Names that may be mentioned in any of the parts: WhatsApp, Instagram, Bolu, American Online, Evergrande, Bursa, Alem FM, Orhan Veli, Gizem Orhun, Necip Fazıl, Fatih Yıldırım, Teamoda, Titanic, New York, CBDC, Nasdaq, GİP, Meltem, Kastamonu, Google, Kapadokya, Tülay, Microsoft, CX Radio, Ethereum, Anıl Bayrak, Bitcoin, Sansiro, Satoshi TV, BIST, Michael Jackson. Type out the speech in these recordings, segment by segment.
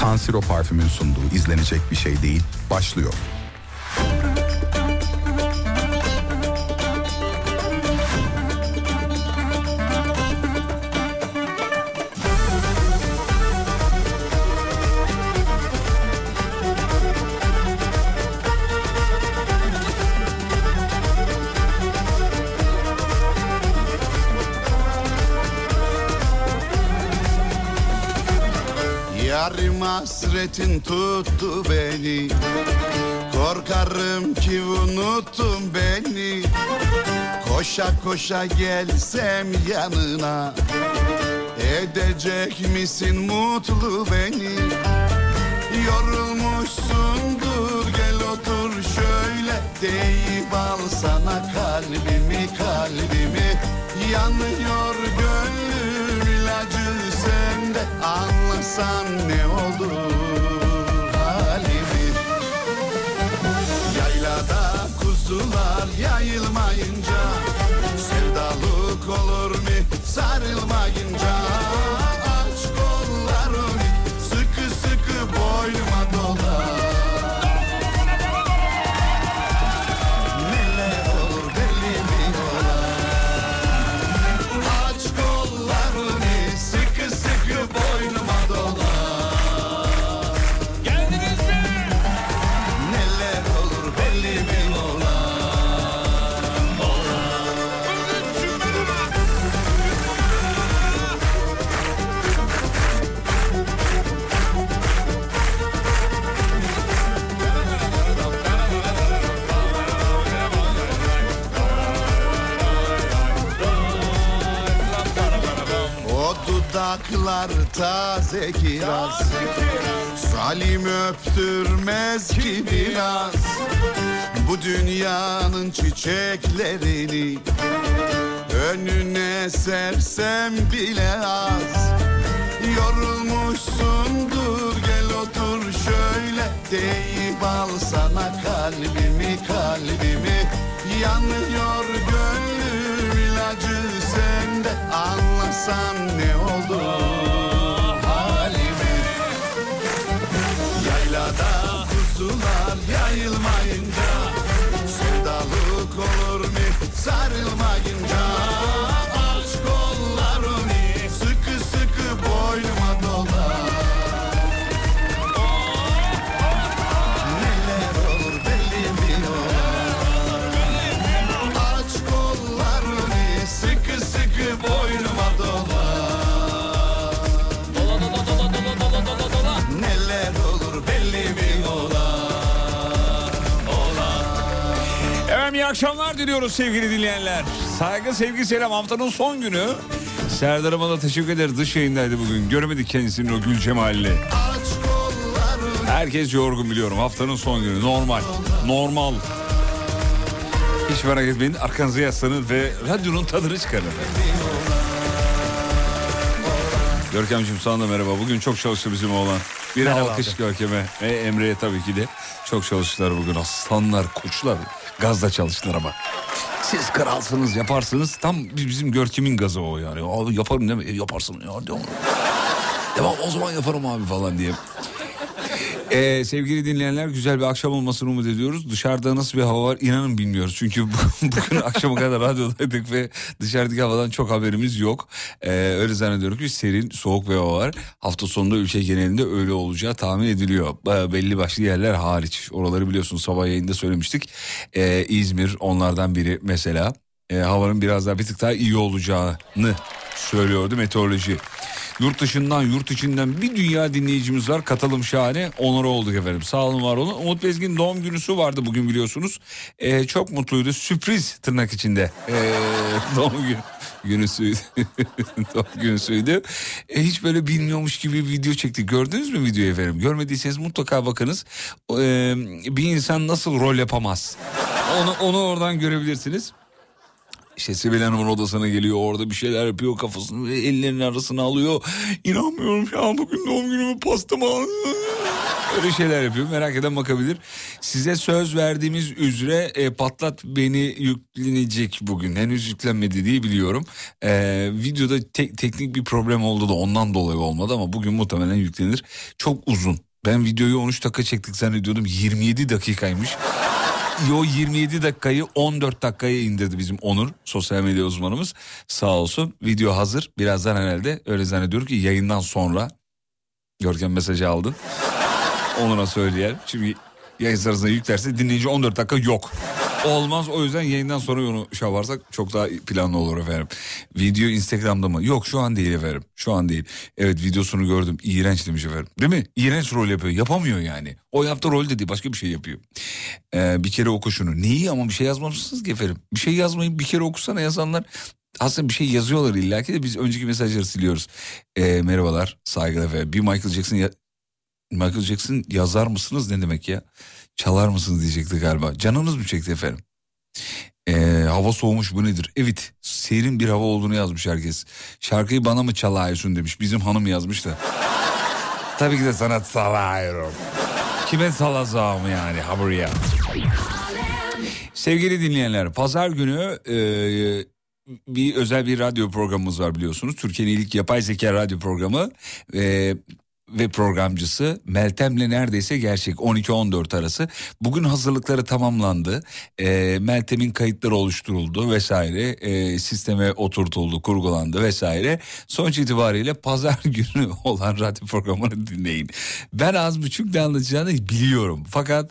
Sansiro parfümün sunduğu izlenecek bir şey değil başlıyor. Hasretin tuttu beni, korkarım ki unuttun beni. Koşa koşa gelsem yanına, edecek misin mutlu beni? Yorulmuşsundur, gel otur şöyle, deyip al sana kalbimi, kalbimi. Yanıyor gönlüm, ilacı sende, anlasan ne olur halimi. Yaylada kuzular yayılmayınca, sevdalık olur mu sarılmayınca? Aç kollarını, sıkı sıkı boynuma dola. Dudaklar taze kiraz, salim öptürmez ki biraz. Bu dünyanın çiçeklerini önüne sersem bile az. Yorulmuşsundur, gel otur şöyle, deyip al sana kalbimi, kalbimi. Yanıyor gönlüm, ilacı sende, anlasan ne oldu halime? Yaylada kuzular yayılmayınca, sevdalık olur mu sarılmayınca? Aç kollarını, sıkı sıkı boynuma dola. İyi akşamlar diliyoruz sevgili dinleyenler. Saygı, sevgi, selam. Haftanın son günü. Serdar'ıma da teşekkür ederiz. Dış yayındaydı bugün. Göremedik kendisinin o gül cemalini. Herkes yorgun biliyorum. Haftanın son günü. Normal. Hiç merak etmeyin. Arkanızı yaslanın ve radyonun tadını çıkarın. Görkemciğim sana da merhaba. Bugün çok çalıştı bizim oğlan. Bir alkış Görkem'e ve Emre'ye tabii ki de. Çok çalıştılar bugün. Aslanlar, koçlar. Gazla çalıştılar ama. Siz kralsınız, yaparsınız. Tam bizim Görkem'in gazı o yani. Abi yaparım deme, yaparsın ya diyorum. Devam, o zaman yaparım abi falan diye. Sevgili dinleyenler, güzel bir akşam olmasını umut ediyoruz. Dışarıda nasıl bir hava var inanın bilmiyoruz. Çünkü bugün akşama kadar radyodaydık ve dışarıdaki havadan çok haberimiz yok. Öyle zannediyorum ki serin, soğuk bir hava var. Hafta sonunda ülke genelinde öyle olacağı tahmin ediliyor. Belli başlı yerler hariç. Oraları biliyorsunuz sabah yayında söylemiştik. İzmir onlardan biri mesela. Havanın biraz daha bir tık daha iyi olacağını söylüyordu meteoroloji. Yurt dışından, yurt içinden bir dünya dinleyicimiz var. Katalım şahane. Onur olduk efendim. Sağ olun, var olun. Umut Bezgin'in doğum günüsü vardı bugün biliyorsunuz. Çok mutluydu. Sürpriz tırnak içinde. Doğum günüsüydü. Hiç böyle bilmiyormuş gibi video çekti. Gördünüz mü videoyu efendim? Görmediyseniz mutlaka bakınız. Bir insan nasıl rol yapamaz? Onu oradan görebilirsiniz. İşte Sibel Hanım'ın odasına geliyor, orada bir şeyler yapıyor, kafasını ellerinin arasına alıyor. İnanmıyorum ya, bugün doğum günümü pastama. Öyle şeyler yapıyor, merak eden bakabilir. Size söz verdiğimiz üzere patlat beni yüklenecek bugün. Henüz yüklenmedi diye biliyorum. Videoda teknik bir problem oldu da ondan dolayı olmadı ama bugün muhtemelen yüklenir. Çok uzun. Ben videoyu 13 dakika çektik zannediyordum, 27 dakikaymış. Yo, 27 dakikayı 14 dakikaya indirdi bizim Onur, sosyal medya uzmanımız. Sağ olsun, video hazır. Birazdan herhalde, öyle zannediyorum ki yayından sonra. Görkem mesajı aldı. Onur'a söyleyelim. Şimdi yayın sırasında yüklerse dinleyici 14 dakika yok. Olmaz, o yüzden yayından sonra onu şey yaparsak çok daha planlı olur efendim. Video Instagram'da mı? Yok, şu an değil efendim. Şu an değil. Evet, videosunu gördüm. İğrenç demiş efendim. Değil mi? İğrenç rol yapıyor. Yapamıyor yani. O yaptığı rol dedi, başka bir şey yapıyor. Bir kere oku şunu. Neyi ama, bir şey yazmamışsınız ki efendim. Bir şey yazmayın, bir kere okusana, yazanlar. Aslında bir şey yazıyorlar illaki de biz önceki mesajları siliyoruz. Merhabalar, saygılar efendim. Bir Michael Jackson yazar mısınız, ne demek ya? Çalar mısınız diyecekti galiba. Canınız mı çekti efendim? Hava soğumuş, bu nedir? Evet, serin bir hava olduğunu yazmış herkes. Şarkıyı bana mı çalıyorsun demiş. Bizim hanım yazmış da. Tabii ki de sana çalıyorum. Kime çalacağım yani? Ha buraya. Sevgili dinleyenler, pazar günü... bir özel bir radyo programımız var biliyorsunuz. Türkiye'nin ilk yapay zeka radyo programı ve programcısı Meltem'le neredeyse gerçek 12-14 arası. Bugün hazırlıkları tamamlandı. Meltem'in kayıtları oluşturuldu vesaire. Sisteme oturtuldu, kurgulandı vesaire. Sonuç itibariyle pazar günü olan radyo programını dinleyin. Ben az buçuk ne anlatacağını biliyorum. Fakat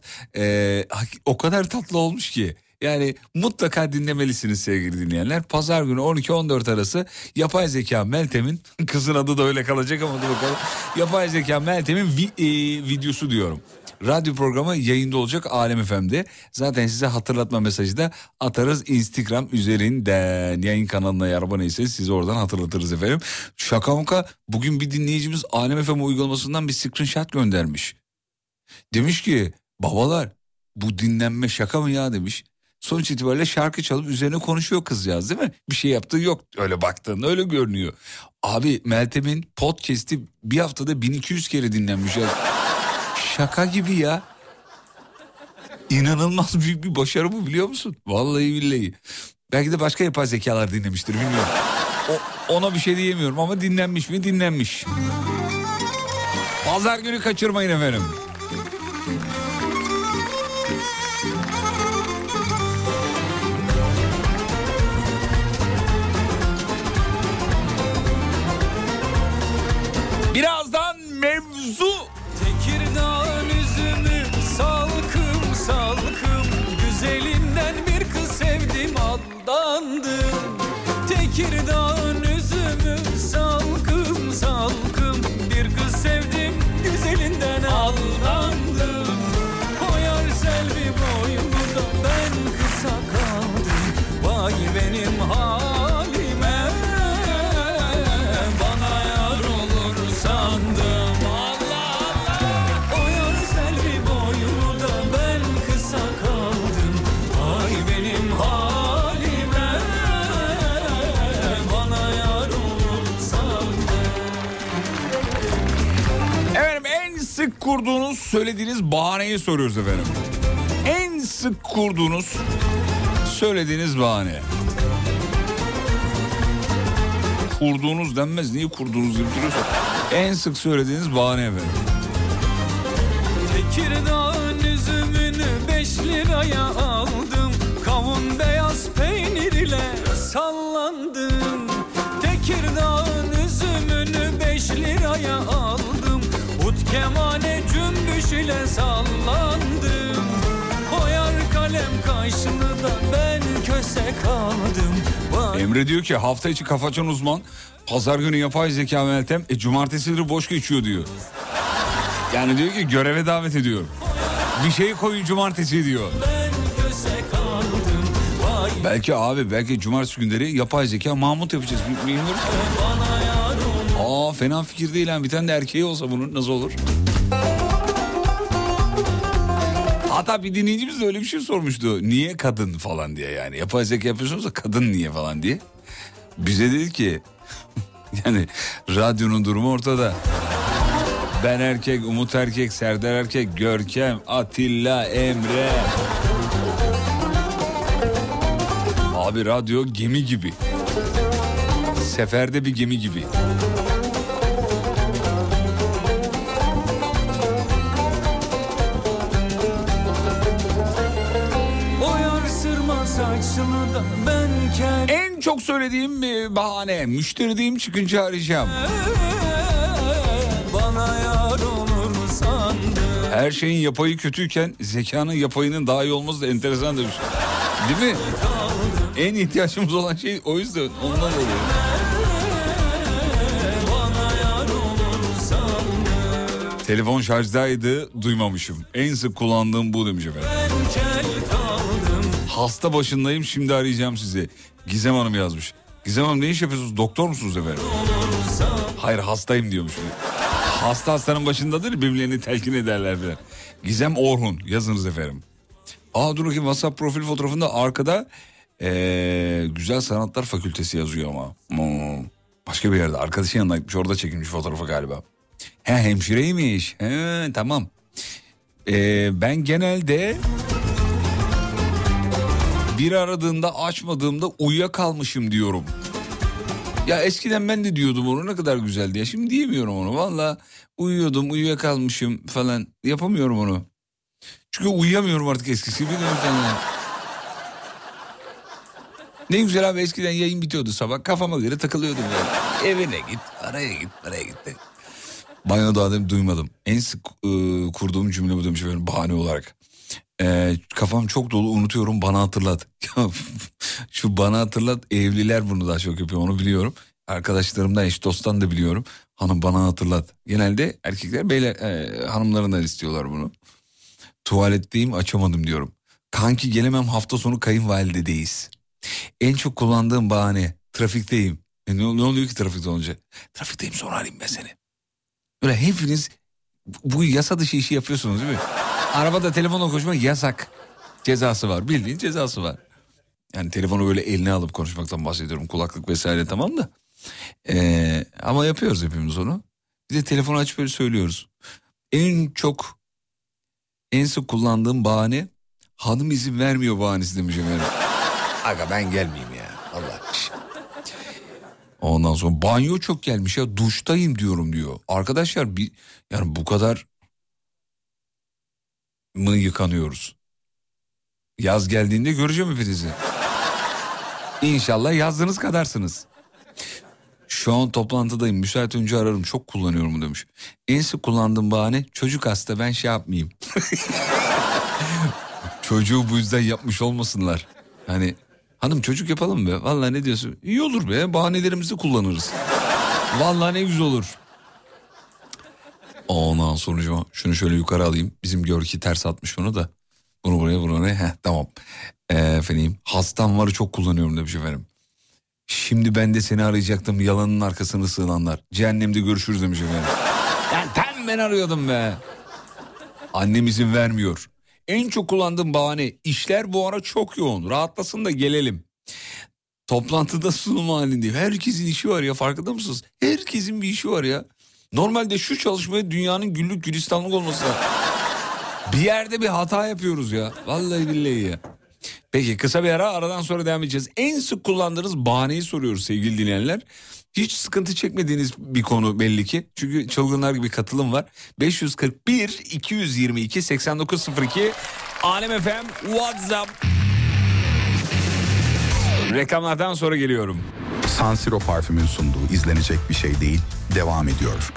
o kadar tatlı olmuş ki. Yani mutlaka dinlemelisiniz sevgili dinleyenler. Pazar günü 12-14 arası yapay zeka Meltem'in, kızın adı da öyle kalacak ama dur bakalım. Yapay zeka Meltem'in videosu diyorum. Radyo programı yayında olacak Alem FM'de. Zaten size hatırlatma mesajı da atarız Instagram üzerinden. Yayın kanalına yarabonaysanız sizi oradan hatırlatırız efendim. Şaka maka, bugün bir dinleyicimiz Alem FM uygulamasından bir screenshot göndermiş. Demiş ki babalar, bu dinlenme şaka mı ya demiş. Sonuç itibariyle şarkı çalıp üzerine konuşuyor kızcağız, değil mi? Bir şey yaptığı yok, öyle baktığında öyle görünüyor. Abi Meltem'in podcast'i bir haftada 1200 kere dinlenmiş. Şaka gibi ya. İnanılmaz büyük bir başarı bu, biliyor musun? Vallahi billahi. Belki de başka yapay zekalar dinlemiştir, bilmiyorum. Ona bir şey diyemiyorum ama dinlenmiş mi dinlenmiş. Pazar günü kaçırmayın efendim. Birazdan mevzu. Tekirdağ'ın üzümü salkım salkım, güzelinden bir kız sevdim aldandım. Tekirdağ'ın üzümü salkım salkım, bir kız sevdim güzelinden aldandım. Koyar selvi boyumu da ben kısa kaldım. Vay benim halim. Sık kurduğunuz, söylediğiniz bahaneyi soruyoruz efendim. En sık kurduğunuz, söylediğiniz bahane. Kurduğunuz denmez, niye kurduğunuz gibi duruyorsa. En sık söylediğiniz bahane efendim. Tekirdağ'ın üzümünü 5 liraya aldım. Kavun beyaz peynir ile sallandım. Tekirdağ'ın üzümünü 5 liraya aldım. Kemane cümbüş ile sallandım. Koyar kalem kaşını da ben köse kaldım. Emre diyor ki hafta içi kafa açan uzman, pazar günü yapay zeka Meltem, cumartesileri boş geçiyor diyor. Yani diyor ki göreve davet ediyorum. Bir şey koyun cumartesi diyor. Belki abi, belki cumartesi günleri yapay zeka Mahmut yapacağız. Bilmiyorum. Fena fikir değil lan. Bir tane de erkeği olsa bunun nasıl olur? Hatta bir dinleyicimiz de öyle bir şey sormuştu. Niye kadın falan diye yani. Yapay zeka yapıyorsunuz da kadın niye falan diye. Bize dedi ki yani radyonun durumu ortada. Ben erkek, Umut erkek, Serdar erkek, Görkem, Atilla, Emre. Abi radyo gemi gibi. Seferde bir gemi gibi. En çok söylediğim bir bahane, müşteridiğim çıkınca arayacağım. Her şeyin yapayı kötüyken zekanın yapayının daha iyi olması da enteresan demiş. Değil mi? En ihtiyacımız olan şey o yüzden ondan oluyor. Telefon şarjdaydı, duymamışım. En sık kullandığım bu demiş efendim. Hasta başındayım, şimdi arayacağım sizi. Gizem Hanım yazmış. Gizem Hanım ne iş yapıyorsunuz? Doktor musunuz efendim? Hayır, hastayım diyormuş. Hasta hastanın başındadır, birbirlerini telkin ederler falan. Gizem Orhun yazınız efendim. Aa dur bakayım, WhatsApp profil fotoğrafında arkada Güzel Sanatlar Fakültesi yazıyor ama. Başka bir yerde, arkadaşın yanına gitmiş, orada çekilmiş fotoğrafı galiba. He, hemşireymiş. He, tamam. Ben genelde biri aradığında açmadığımda uyuyakalmışım diyorum. Ya eskiden ben de diyordum onu, ne kadar güzeldi ya. Şimdi diyemiyorum onu. Valla uyuyordum, uyuyakalmışım falan. Yapamıyorum onu. Çünkü uyuyamıyorum artık eskisi gibi. Ne güzel abi, eskiden yayın bitiyordu sabah. Kafama göre takılıyordum yani. Evine git, araya git, araya git de. Banyoda adamı duymadım. En sık kurduğum cümle bu demiş benim bahane olarak. Kafam çok dolu, unutuyorum, bana hatırlat. Şu bana hatırlat, evliler bunu daha çok yapıyor, onu biliyorum. Arkadaşlarımdan, eş dosttan da biliyorum. Hanım bana hatırlat. Genelde erkekler beyler hanımlarından istiyorlar bunu. Tuvaletteyim, açamadım diyorum. Kanki gelemem, hafta sonu kayınvalidedeyiz. En çok kullandığım bahane, trafikteyim. Ne oluyor ki trafikte olunca? Trafikteyim, sonra arayayım ben seni. Öyle hepiniz bu yasa dışı işi yapıyorsunuz değil mi? Arabada telefonla konuşmak yasak. Cezası var. Bildiğin cezası var. Yani telefonu böyle eline alıp konuşmaktan bahsediyorum. Kulaklık vesaire tamam da. Ama yapıyoruz hepimiz onu. Bir de telefonu açıp böyle söylüyoruz. En sık kullandığım bahane, hanım izin vermiyor bahanesi demişim. Yani. Aga ben gelmeyeyim ya. Allah. Ondan sonra banyo çok gelmiş ya, duştayım diyorum diyor. Arkadaşlar yani bu kadar mı yıkanıyoruz? Yaz geldiğinde göreceğim hepinizi. İnşallah yazdığınız kadarsınız. Şu an toplantıdayım, müsait önce ararım, çok kullanıyorum demiş. En sık kullandığım bahane, çocuk hasta, ben şey yapmayayım. Çocuğu bu yüzden yapmış olmasınlar. Hani hanım çocuk yapalım be, vallahi ne diyorsun? İyi olur be, bahanelerimizi kullanırız. Vallahi ne güzel olur. Ondan sonucuma şunu şöyle yukarı alayım. Bizim Görki ters atmış onu da. Bunu buraya, bunu oraya. Heh, tamam. Efendim, hastam varı çok kullanıyorum demiş efendim. Şimdi ben de seni arayacaktım, yalanın arkasını sığınanlar. Cehennemde görüşürüz demiş efendim. Yani tam ben arıyordum be. Annem izin vermiyor. En çok kullandığım bahane, işler bu ara çok yoğun, rahatlasın da gelelim. Toplantıda sunum halindeyim. Herkesin işi var ya, farkında mısınız? Herkesin bir işi var ya. Normalde şu çalışmaya dünyanın güllük gülistanlık olması lazım. Bir yerde bir hata yapıyoruz ya. Vallahi billahi ya. Peki kısa bir ara, aradan sonra devam edeceğiz. En sık kullandığınız bahaneyi soruyoruz sevgili dinleyenler. Hiç sıkıntı çekmediğiniz bir konu belli ki. Çünkü çılgınlar gibi katılım var. 541-222-8902 Alem FM WhatsApp. Reklamlardan sonra geliyorum. Sansiro parfümün sunduğu izlenecek bir şey değil devam ediyor.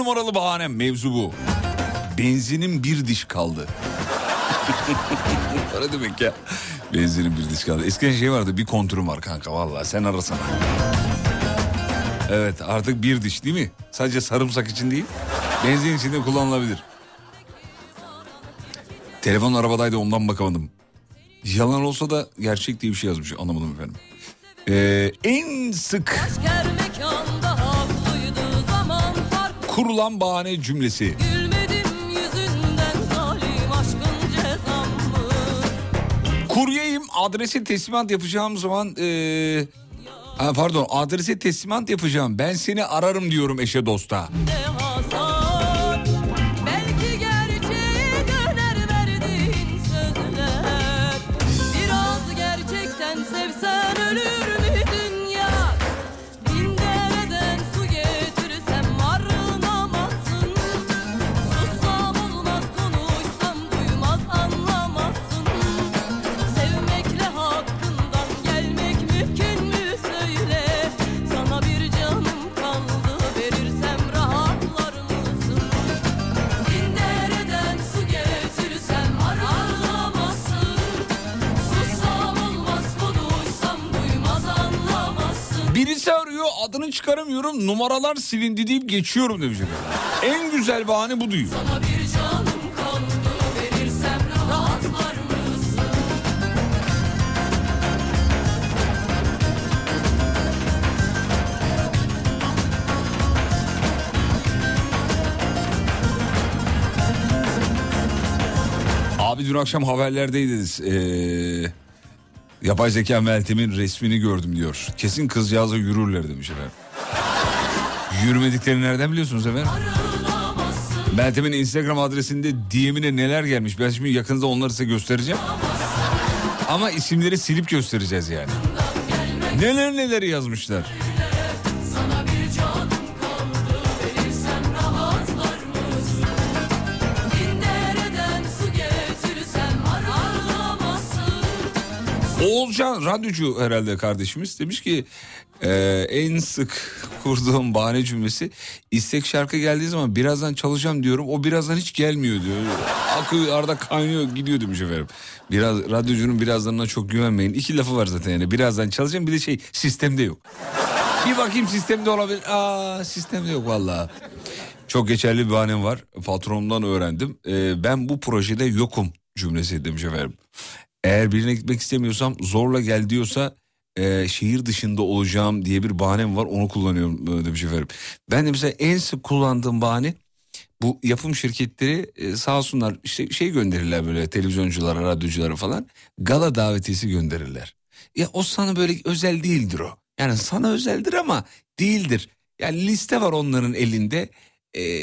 numaralı bahanem, mevzu bu. Benzinim bir diş kaldı. Ne demek ya? Benzinim bir diş kaldı. Eskiden şey vardı, bir kontürüm var kanka vallahi, sen arasana. Evet, artık bir diş değil mi? Sadece sarımsak için değil, benzin için de kullanılabilir. Telefon arabadaydı, ondan bakamadım. Yalan olsa da gerçek diye bir şey yazmış, anlamadım efendim. En sık kurulan bahane cümlesi. Kuryeyim, adrese teslimat yapacağım zaman... Pardon, adrese teslimat yapacağım, ben seni ararım diyorum eşe dosta. Birisi arıyor, adını çıkaramıyorum, numaralar silindi deyip geçiyorum demişim. En güzel bahane bu diyor. Abi dün akşam haberlerdeydiniz. Yapay zeka Meltem'in resmini gördüm diyor. Kesin kızcağıza yürürler demiş efendim. Yürümediklerini nereden biliyorsunuz efendim? Meltem'in Instagram adresinde DM'ine neler gelmiş. Ben şimdi yakında onları size göstereceğim. Ama isimleri silip göstereceğiz yani. Neler neler yazmışlar. Oğulcan radyocu herhalde kardeşimiz demiş ki en sık kurduğum bahane cümlesi, istek şarkı geldiği zaman birazdan çalacağım diyorum, o birazdan hiç gelmiyor diyor. Akıyor, arada kaynıyor gidiyor demiş efendim. Biraz radyocunun birazdanına çok güvenmeyin. İki lafı var zaten yani, birazdan çalacağım, bir de şey, sistemde yok. Bir bakayım sistemde olabilir. Aa, sistemde yok vallahi. Çok geçerli bir bahanem var, patronumdan öğrendim. Ben bu projede yokum cümlesi demiş efendim. Eğer birine gitmek istemiyorsam, zorla gel diyorsa şehir dışında olacağım diye bir bahanem var, onu kullanıyorum demiş efendim. Ben de mesela en sık kullandığım bahane, bu yapım şirketleri sağ olsunlar işte şey gönderirler, böyle televizyonculara, radyoculara falan gala davetiyesi gönderirler. Ya o sana böyle özel değildir o. Yani sana özeldir ama değildir. Yani liste var onların elinde.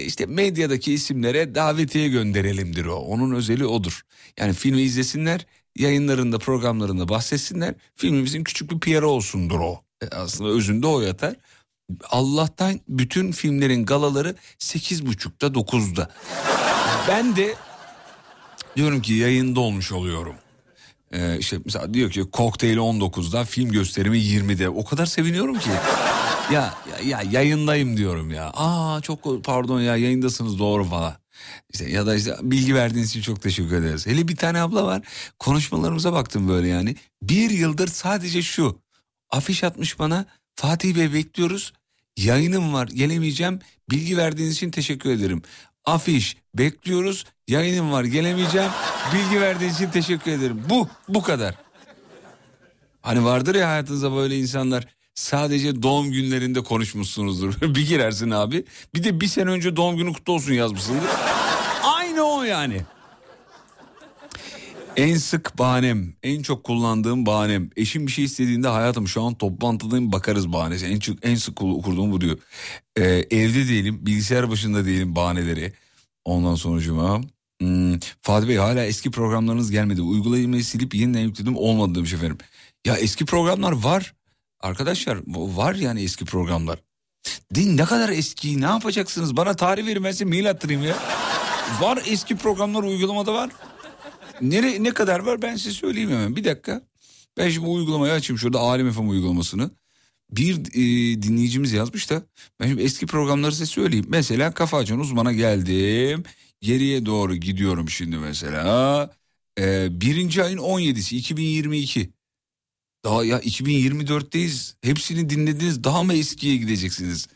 İşte medyadaki isimlere davetiye gönderelimdir o. Onun özeli odur. Yani filmi izlesinler, yayınlarında, programlarında bahsetsinler. Filmimizin küçük bir PR'ı olsundur o. Aslında özünde o yatar. Allah'tan bütün filmlerin galaları 8.30'da 9'da. Ben de diyorum ki yayında olmuş oluyorum. İşte mesela diyor ki kokteyli 19'da, film gösterimi 20'de. O kadar seviniyorum ki. Ya yayındayım diyorum ya. Aa, çok pardon ya, yayındasınız doğru falan. İşte, ya da işte bilgi verdiğiniz için çok teşekkür ederiz. Hele bir tane abla var, konuşmalarımıza baktım böyle yani. Bir yıldır sadece şu afiş atmış bana: Fatih Bey bekliyoruz, yayınım var gelemeyeceğim, bilgi verdiğiniz için teşekkür ederim. Afiş, bekliyoruz, yayınım var gelemeyeceğim, bilgi verdiğiniz için teşekkür ederim. Bu kadar. Hani vardır ya hayatınızda böyle insanlar, sadece doğum günlerinde konuşmuşsunuzdur. Bir girersin abi, bir de bir sene önce doğum günü kutlu olsun yazmışsındır. Aynı o yani. En sık bahanem, en çok kullandığım bahanem. Eşim bir şey istediğinde hayatım şu an toplantıdayım bakarız bahanesi. En sık kurduğum bu diyor. Evde değilim, bilgisayar başında değilim bahaneleri. Ondan sonucuma... Fatih Bey hala eski programlarınız gelmedi. Uygulamayı silip yeniden yükledim, olmadı demiş efendim. Ya eski programlar var. Arkadaşlar var yani eski programlar. Din ne kadar eski, ne yapacaksınız? Bana tarih verin, ben size mail attırayım ya. Var eski programlar, uygulamada var. Ne kadar var ben size söyleyeyim hemen. Bir dakika. Ben şimdi uygulamayı açayım şurada, Alem FM uygulamasını. Bir dinleyicimiz yazmış da ben şimdi eski programları size söyleyeyim. Mesela kafa açan uzmana geldim. Geriye doğru gidiyorum şimdi mesela. Birinci ayın 17'si 2022. Daha ya 2024'teyiz. Hepsini dinlediniz, daha mı eskiye gideceksiniz?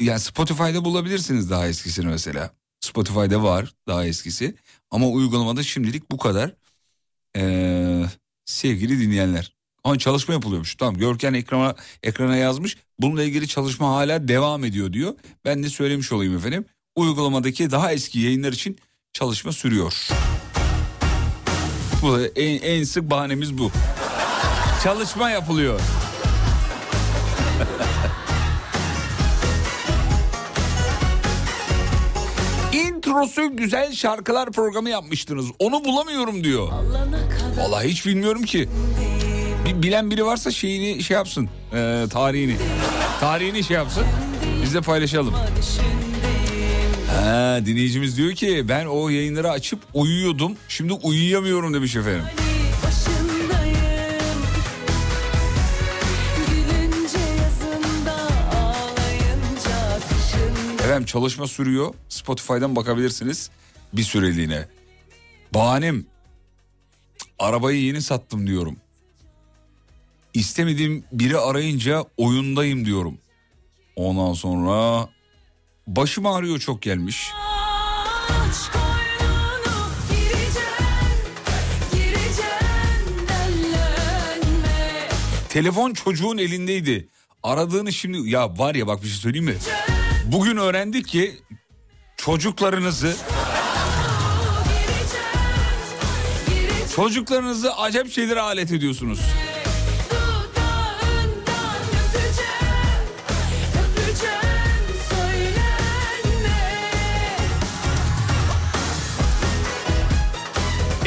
Yani Spotify'da bulabilirsiniz daha eskisini mesela. Spotify'da var daha eskisi. Ama uygulamada şimdilik bu kadar. Sevgili dinleyenler. Ama çalışma yapılıyormuş. Tamam, Görkem ekrana yazmış. Bununla ilgili çalışma hala devam ediyor diyor. Ben de söylemiş olayım efendim. Uygulamadaki daha eski yayınlar için çalışma sürüyor. Bu en sık bahanemiz bu. Çalışma yapılıyor. İntrosu güzel şarkılar programı yapmıştınız. Onu bulamıyorum diyor. Vallahi hiç bilmiyorum ki. Bilen biri varsa şeyini şey yapsın, tarihini şey yapsın, biz de paylaşalım. Ha, dinleyicimiz diyor ki ben o yayınları açıp uyuyordum, şimdi uyuyamıyorum demiş efendim. Efendim çalışma sürüyor, Spotify'dan bakabilirsiniz bir süreliğine. Bahanem, arabayı yeni sattım diyorum. İstemediğim biri arayınca oyundayım diyorum. Ondan sonra başım ağrıyor çok gelmiş. Telefon çocuğun elindeydi. Aradığını şimdi ya var ya bak bir şey söyleyeyim mi? Bugün öğrendik ki çocuklarınızı acayip şeylere alet ediyorsunuz.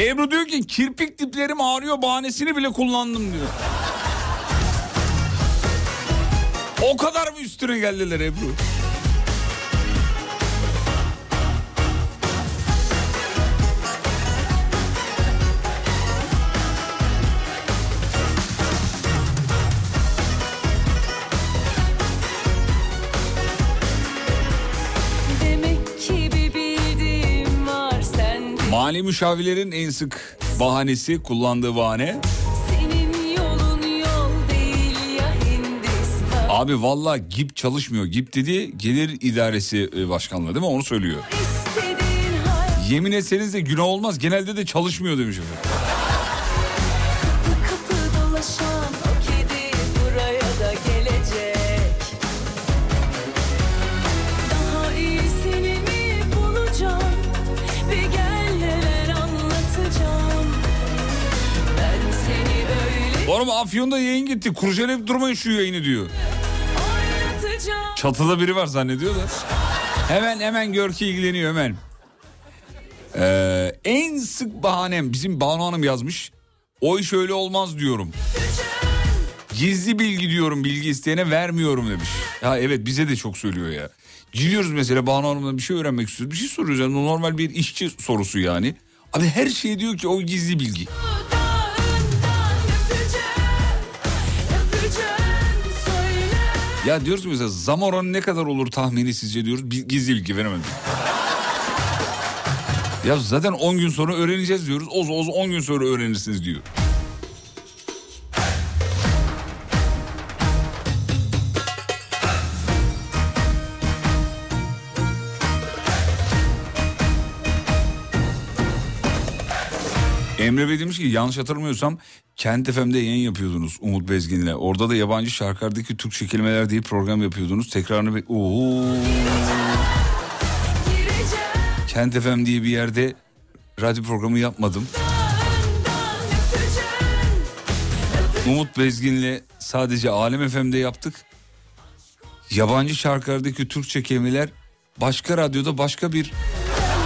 Ebru diyor ki kirpik diplerim ağrıyor bahanesini bile kullandım diyor. O kadar mı üstüne geldiler Ebru? Mali müşavirlerin en sık bahanesi, kullandığı bahane. Senin yolun yol değil ya Hindistan. Abi valla GİP çalışmıyor. GİP dedi Gelir İdaresi Başkanlığı değil mi? Onu söylüyor. Yemin etseniz de günah olmaz. Genelde de çalışmıyor demiş efendim. Kapı dolaşan o kedi buraya da gelecek. Daha iyisini mi bulacağım? Bir gel. Oğlum Afyon'da yayın gitti. Kurcalayıp durmayın şu yayını diyor. Çatıda biri var zannediyor da. Hemen Görki ilgileniyor hemen. En sık bahanem bizim Banu Hanım yazmış. O iş öyle olmaz diyorum. Gizli bilgi diyorum, bilgi isteyene vermiyorum demiş. Ya evet bize de çok söylüyor ya. Gidiyoruz mesela Banu Hanım'dan bir şey öğrenmek istiyoruz. Bir şey soruyoruz yani normal bir işçi sorusu yani. Abi her şey diyor ki o gizli bilgi. Ya diyoruz mesela zam oranı ne kadar olur tahmini sizce diyoruz. Gizli bilgi veremedim. Ya zaten 10 gün sonra öğreneceğiz diyoruz. Oz 10 gün sonra öğrenirsiniz diyor. Emre Bey demiş ki yanlış hatırlamıyorsam Kent FM'de yayın yapıyordunuz Umut Bezgin'le. Orada da yabancı şarkılardaki Türkçe kelimeler diye program yapıyordunuz. Tekrarını... Kent FM diye bir yerde radyo programı yapmadım. Umut Bezgin'le sadece Alem FM'de yaptık. Yabancı şarkılardaki Türkçe kelimeler başka radyoda başka bir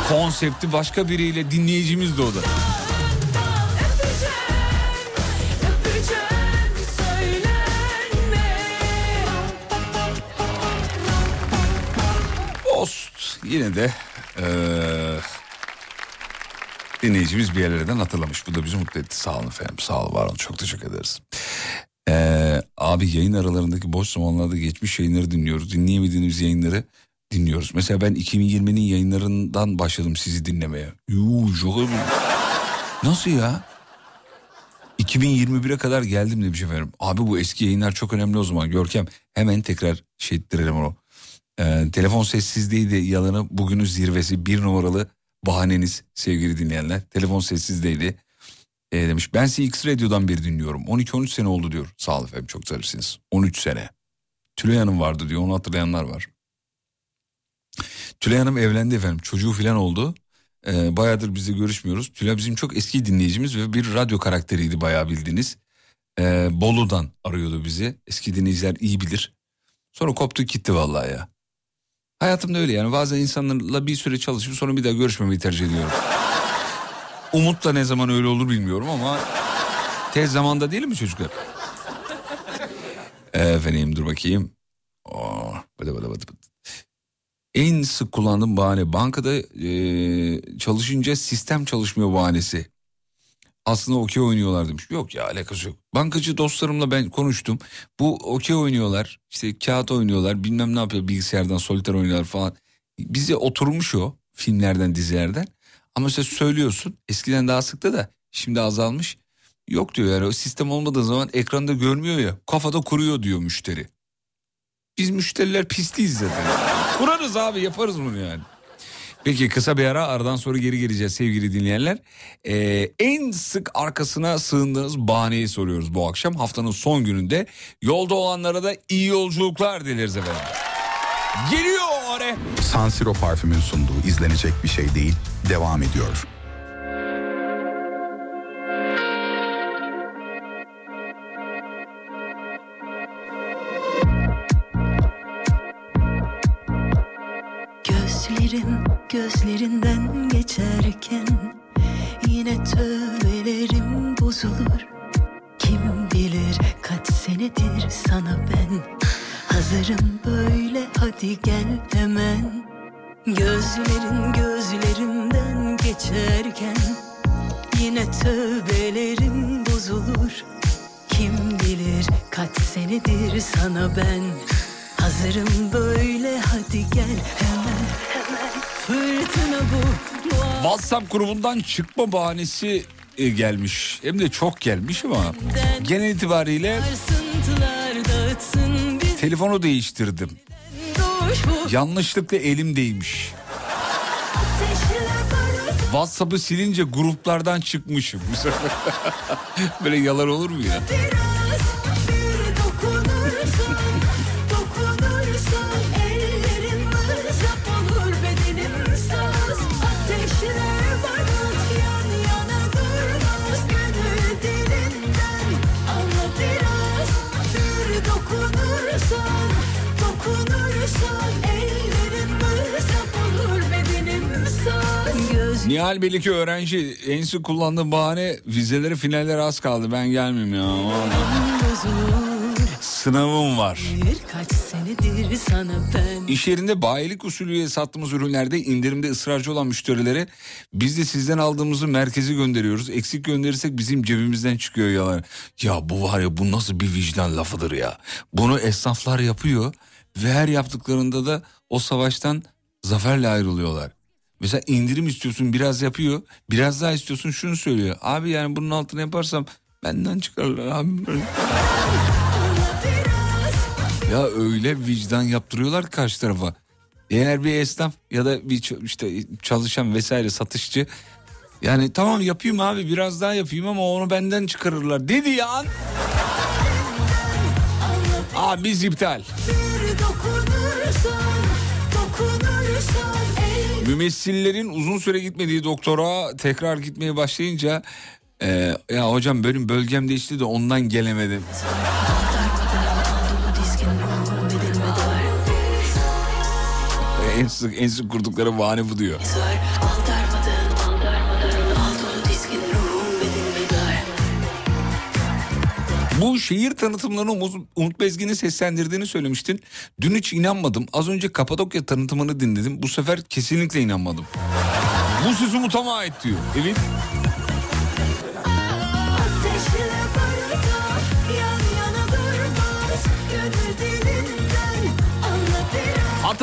konsepti başka biriyle dinleyicimizdi o da. Yine de dinleyicimiz bir yerlerden hatırlamış. Bu da bizi mutlu etti. Sağ olun efendim. Sağ olun, var olun. Çok teşekkür ederiz. Abi yayın aralarındaki boş zamanlarda geçmiş yayınları dinliyoruz. Dinleyemediğimiz yayınları dinliyoruz. Mesela ben 2020'nin yayınlarından başladım sizi dinlemeye. Çok... Nasıl ya? 2021'e kadar geldim demiş efendim. Abi bu eski yayınlar çok önemli o zaman Görkem. Hemen tekrar şey ettirelim onu. Telefon sessizliği de yalanı bugünün zirvesi, bir numaralı bahaneniz sevgili dinleyenler. Telefon sessizliğiydi. Demiş ben CX Radio'dan beri dinliyorum. 12-13 sene oldu diyor. Sağ olun efendim, çok zarifsiniz. 13 sene. Tülay Hanım vardı diyor, onu hatırlayanlar var. Tülay Hanım evlendi efendim, çocuğu filan oldu. Bayağıdır bizle görüşmüyoruz. Tülay bizim çok eski dinleyicimiz ve bir radyo karakteriydi bayağı bildiğiniz. Bolu'dan arıyordu bizi. Eski dinleyiciler iyi bilir. Sonra koptu gitti vallahi ya. Hayatımda öyle yani, bazen insanlarla bir süre çalışıp sonra bir daha görüşmemeyi tercih ediyorum. Umut'la ne zaman öyle olur bilmiyorum ama tez zamanda değil mi çocuklar? Efendim dur bakayım. Bıdı. En sık kullandığım bahane bankada çalışınca sistem çalışmıyor bahanesi. Aslında okey oynuyorlar demiş. Yok ya, alakası yok. Bankacı dostlarımla ben konuştum. Bu okey oynuyorlar, işte kağıt oynuyorlar, bilmem ne yapıyor, bilgisayardan soliter oynuyorlar falan. Bize oturmuş o filmlerden, dizilerden. Ama işte söylüyorsun, eskiden daha sıktı da şimdi azalmış. Yok diyor yani, o sistem olmadığı zaman ekranda görmüyor ya, kafada kuruyor diyor müşteri. Biz müşteriler pisliyiz zaten. Kurarız abi, yaparız bunu yani. Peki kısa bir ara, aradan sonra geri geleceğiz sevgili dinleyenler. En sık arkasına sığındığınız bahaneyi soruyoruz bu akşam. Haftanın son gününde yolda olanlara da iyi yolculuklar dileriz efendim. Geliyor oraya. Sansiro parfümün sunduğu izlenecek bir şey değil devam ediyor. Gözlerinden geçerken yine tövbelerim bozulur. Kim bilir kaç senedir sana ben hazırım böyle, hadi gel hemen. Gözlerin gözlerimden geçerken yine tövbelerim bozulur. Kim bilir kaç senedir sana ben hazırım böyle, hadi gel hemen. WhatsApp grubundan çıkma bahanesi gelmiş. Hem de çok gelmiş ama genel itibariyle telefonu değiştirdim. Yanlışlıkla elim değmiş. WhatsApp'ı silince gruplardan çıkmışım. Böyle yalan olur mu ya? Nihal Belik'i öğrenci, en sık kullandığı bahane vizelere, finallere az kaldı, ben gelmeyeyim ya. Sınavım var. İş yerinde bayilik usulüyle sattığımız ürünlerde indirimde ısrarcı olan müşterilere biz de sizden aldığımızı merkeze gönderiyoruz. Eksik gönderirsek bizim cebimizden çıkıyor yalan. Ya bu var ya, bu nasıl bir vicdan lafıdır ya. Bunu esnaflar yapıyor ve her yaptıklarında da o savaştan zaferle ayrılıyorlar. Mesela indirim istiyorsun, biraz yapıyor, biraz daha istiyorsun, şunu söylüyor. Abi yani bunun altına yaparsam benden çıkarlar abi. Ya öyle vicdan yaptırıyorlar karşı tarafa. Eğer bir esnaf ya da bir işte çalışan vesaire satışçı, yani tamam yapayım abi, biraz daha yapayım ama onu benden çıkarırlar dediği an abi biz iptal. Mümessillerin uzun süre gitmediği doktora tekrar gitmeye başlayınca ya hocam benim bölgem değişti de ondan gelemedim. En sık kurdukları bahane bu diyor. Bu şehir tanıtımlarını Umut Bezgin'in seslendirdiğini söylemiştin. Dün hiç inanmadım. Az önce Kapadokya tanıtımını dinledim. Bu sefer kesinlikle inanmadım. Bu söz Umut'a ait diyor. Evet.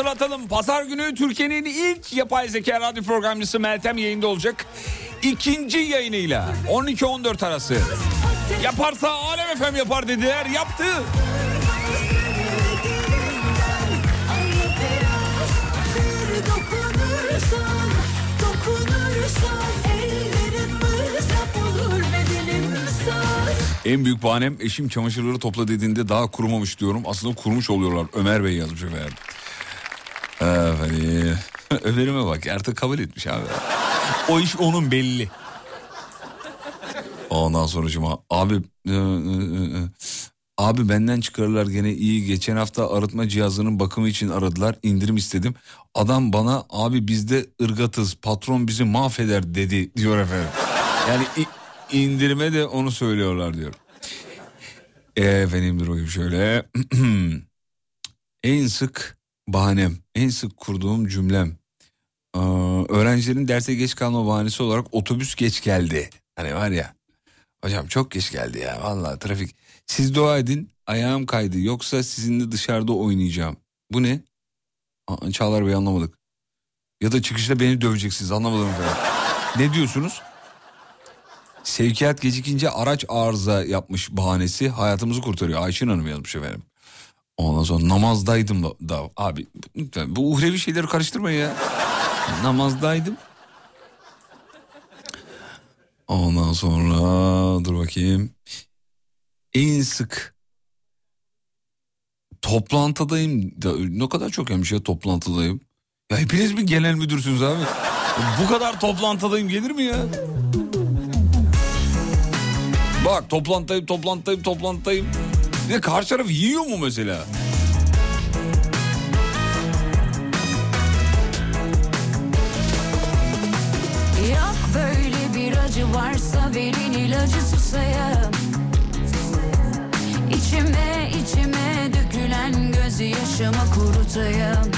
hatırlatalım. Pazar günü Türkiye'nin ilk yapay zeka radyo programcısı Meltem yayında olacak. İkinci yayınıyla 12-14 arası. Yaparsa Alem FM yapar dediler. Yaptı. En büyük bahanem eşim çamaşırları topla dediğinde daha kurumamış diyorum. Aslında kurumuş oluyorlar. Ömer Bey yazmış efendim. Efendim. Ömer'ime bak, artık kabul etmiş abi. O iş onun belli. Ondan sonra cuma. Abi benden çıkarırlar gene iyi. Geçen hafta arıtma cihazının bakımı için aradılar. İndirim istedim. Adam bana abi biz de ırgatız. Patron bizi mahveder dedi diyor efendim. Yani indirime de onu söylüyorlar diyor. Efendim dur bakayım şöyle. En sık bahanem, en sık kurduğum cümlem. Öğrencilerin derse geç kalma bahanesi olarak otobüs geç geldi. Hani var ya. Hocam çok geç geldi ya. Vallahi trafik. Siz dua edin, ayağım kaydı. Yoksa sizinle dışarıda oynayacağım. Bu ne? Çağlar Bey anlamadık. Ya da çıkışta beni döveceksiniz, anlamadım falan. Ne diyorsunuz? Sevkiyat gecikince araç arıza yapmış bahanesi hayatımızı kurtarıyor. Ayşin Hanım yazmış efendim. Ondan sonra namazdaydım da abi bu uhrevi şeyleri karıştırmayın ya. Namazdaydım. Ondan sonra dur bakayım. En sık toplantıdayım. Ne kadar çok yemiş ya toplantıdayım. Ya hepiniz mi genel müdürsünüz abi? Bu kadar toplantıdayım gelir mi ya? Bak toplantıdayım. Bir de karşı taraf yiyor mu mesela? Yok böyle bir acı varsa verin ilacı susayım. İçime dökülen gözyaşımı kurutayım.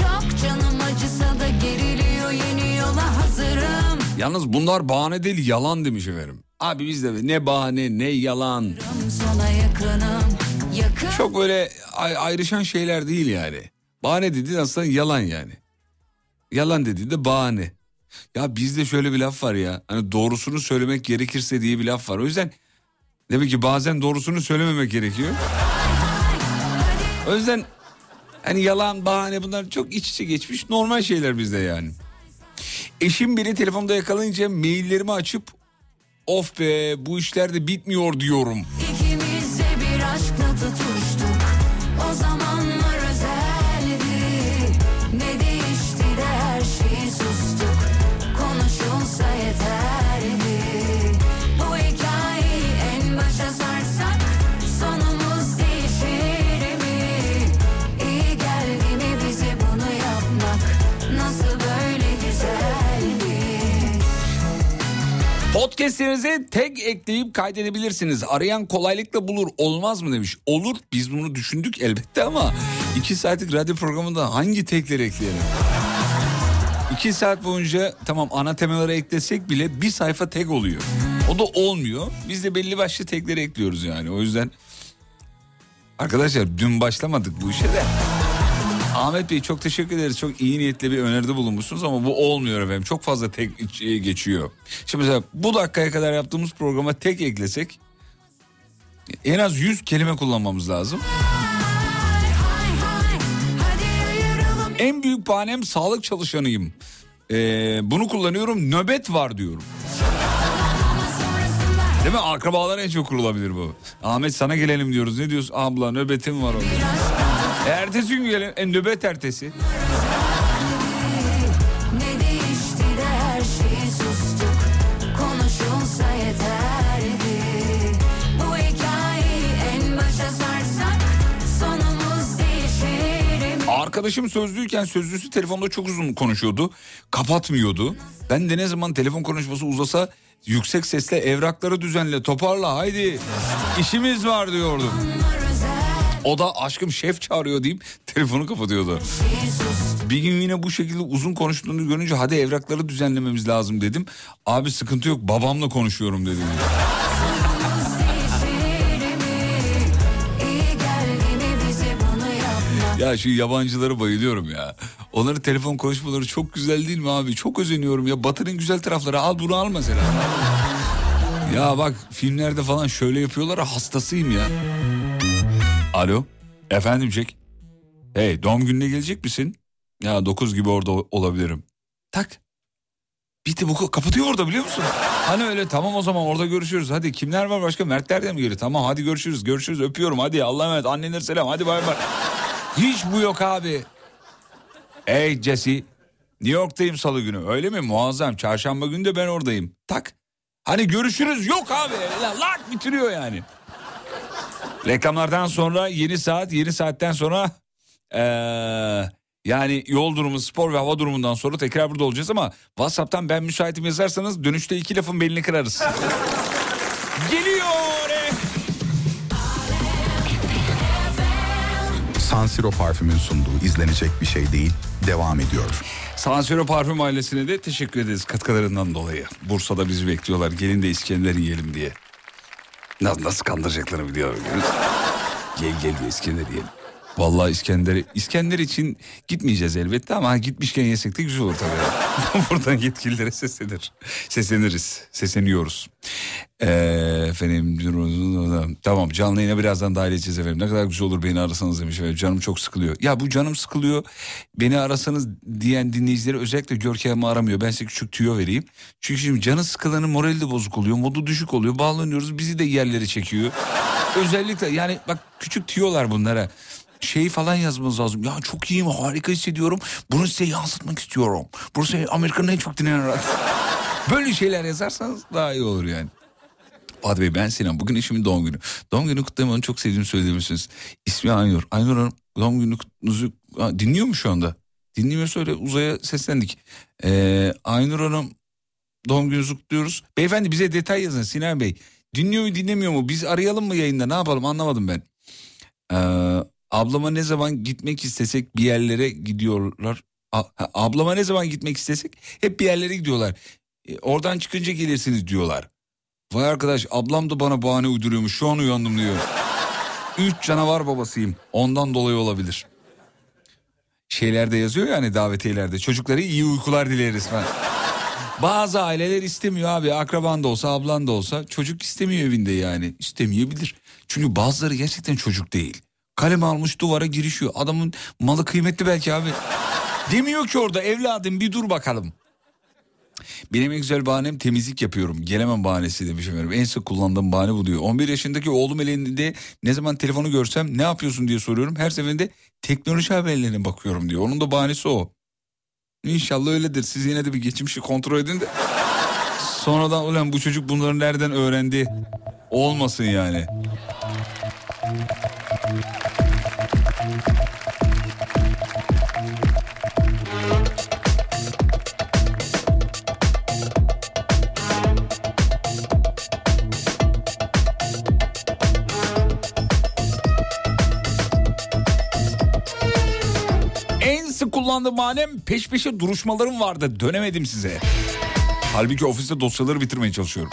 Çok canım acısa da geriliyor, yeni yola hazırım. Yalnız bunlar bahane değil, yalan demiş efendim. Abi bizde ne bahane ne yalan. Çok böyle ayrışan şeyler değil yani. Bahane dediğin aslında yalan yani. Yalan dediğin de bahane. Ya bizde şöyle bir laf var ya. Hani doğrusunu söylemek gerekirse diye bir laf var. O yüzden demek ki bazen doğrusunu söylememek gerekiyor. O yüzden hani yalan, bahane bunlar çok iç içe geçmiş normal şeyler bizde yani. Eşim beni telefonda yakalayınca maillerimi açıp of be bu işler de bitmiyor diyorum. İkimiz de bir aşkla tutuştuk. O zamanlar özeldi. Ne değişti de her şeyi sustuk. Konuşulsa yeterdi. Bu hikayeyi en başa sarsak sonumuz değişir mi? İyi geldi mi bize bunu yapmak? Nasıl böyle güzel? Podcast'inize tag ekleyip kaydedebilirsiniz. Arayan kolaylıkla bulur, olmaz mı demiş. Olur, biz bunu düşündük elbette ama 2 saatlik radyo programında hangi tagleri ekleyelim? 2 saat boyunca tamam ana temaları eklesek bile bir sayfa tag oluyor. O da olmuyor. Biz de belli başlı tagleri ekliyoruz yani. O yüzden arkadaşlar dün başlamadık bu işe de. Ahmet Bey çok teşekkür ederiz. Çok iyi niyetli bir öneride bulunmuşsunuz ama bu olmuyor efendim. Çok fazla tek geçiyor. Şimdi mesela bu dakikaya kadar yaptığımız programa tek eklesek en az 100 kelime kullanmamız lazım. En büyük bahanem sağlık çalışanıyım. Bunu kullanıyorum, nöbet var diyorum. Değil mi? Akrabalara en çok kurulabilir bu. Ahmet sana gelelim diyoruz. Ne diyorsun? Abla nöbetim var orada. Ertesi gün gelelim. Nöbet ertesi. Ne değişti de her şeyi sustuk. Konuşulsa yeterdi. Bu hikayeyi en başa sarsak sonumuz değişir mi? Arkadaşım sözlüyken sözlüsü telefonda çok uzun konuşuyordu. Kapatmıyordu. Ben de ne zaman telefon konuşması uzasa yüksek sesle evrakları düzenle, toparla, haydi işimiz var diyordum. O da aşkım şef çağırıyor deyip telefonu kapatıyordu. Bir gün yine bu şekilde uzun konuştuğunu görünce hadi evrakları düzenlememiz lazım dedim. Abi sıkıntı yok, babamla konuşuyorum dedi. Ya şu yabancılara bayılıyorum ya. Onların telefon konuşmaları çok güzel değil mi abi? Çok özeniyorum ya. Batı'nın güzel tarafları. Al bunu al mesela. Ya bak filmlerde falan şöyle yapıyorlar. Hastasıyım ya. Alo. Efendim Jack. Hey, doğum gününe gelecek misin? Ya 9 gibi orada olabilirim. Tak. Bitti bu, kapatıyor orada biliyor musun? Hani öyle tamam o zaman orada görüşürüz. Hadi kimler var başka? Mertler de mi geliyor? Tamam hadi görüşürüz öpüyorum hadi. Allah'a emanet, annenlere selam hadi bay bay. Hiç bu yok abi. Hey Jesse, New York'tayım salı günü öyle mi? Muazzam, çarşamba günü de ben oradayım. Tak. Hani görüşürüz yok abi. Lak bitiriyor yani. Reklamlardan sonra yeni saatten sonra... Yani yol durumu, spor ve hava durumundan sonra tekrar burada olacağız ama WhatsApp'tan ben müsaitim yazarsanız dönüşte 2 lafın belini kırarız. Geliyor. Sansiro parfümün sunduğu izlenecek bir şey değil devam ediyor. Sansiro parfüm ailesine de teşekkür ederiz katkılarından dolayı. Bursa'da bizi bekliyorlar. Gelin de İskender yiyelim diye. Nasıl kandıracaklarını biliyorum. Gel bir İskender yiyelim. Vallahi İskender için gitmeyeceğiz elbette ama gitmişken yesek de güzel olur tabii. Buradan yetkililere sesleniyoruz. Efendim tamam, canlı yayına birazdan dahil edeceğiz efendim. Ne kadar güzel olur beni arasanız demiş efendim. Canım çok sıkılıyor. Ya bu canım sıkılıyor beni arasanız diyen dinleyicileri özellikle Görkem'i aramıyor. Ben size küçük tüyo vereyim. Çünkü şimdi canı sıkılanın morali de bozuk oluyor. Modu düşük oluyor. Bağlanıyoruz, bizi de yerlere çekiyor. Özellikle yani bak küçük tüyolar bunlara. Şey falan yazmanız lazım. Ya çok iyiyim, harika hissediyorum. Bunu size yansıtmak istiyorum. Bursa Amerika'nın en çok dinlenen radyosu. Böyle şeyler yazarsanız daha iyi olur yani. Fatih Bey, ben Sinan. Bugün eşimin doğum günü. Doğum günü kutlayayım, onu çok sevdiğimi söylemişsiniz. İsmi Aynur. Aynur Hanım, doğum gününüzü dinliyor mu şu anda? Dinlemiyorsa öyle uzaya seslendik. Aynur Hanım, doğum gününüzü kutluyoruz. Beyefendi bize detay yazın Sinan Bey. Dinliyor mu dinlemiyor mu? Biz arayalım mı yayında, ne yapalım anlamadım ben. Ablama ne zaman gitmek istesek bir yerlere gidiyorlar. Ablama ne zaman gitmek istesek hep bir yerlere gidiyorlar. Oradan çıkınca gelirsiniz diyorlar. Vay arkadaş, ablam da bana bahane uyduruyormuş. Şu an uyandım diyor. 3 canavar babasıyım. Ondan dolayı olabilir. Şeylerde yazıyor ya hani davetiyelerde. Çocuklara iyi uykular dileriz falan. Bazı aileler istemiyor abi. Akraban da olsa, ablan da olsa çocuk istemiyor evinde yani. İstemeyebilir. Çünkü bazıları gerçekten çocuk değil. Kalem almış duvara girişiyor. Adamın malı kıymetli belki abi. Demiyor ki orada evladım bir dur bakalım. Benim en güzel bahanem temizlik yapıyorum. Gelemem bahanesi demiş efendim. En sık kullandığım bahane bu diyor. 11 yaşındaki oğlum elinde ne zaman telefonu görsem ne yapıyorsun diye soruyorum. Her seferinde teknoloji haberlerine bakıyorum diyor. Onun da bahanesi o. İnşallah öyledir. Siz yine de bir geçmişi kontrol edin de. Sonradan ulan bu çocuk bunları nereden öğrendi olmasın yani. En sık kullandığım manem peş peşe duruşmalarım vardı, dönemedim size. Halbuki ofiste dosyaları bitirmeye çalışıyorum.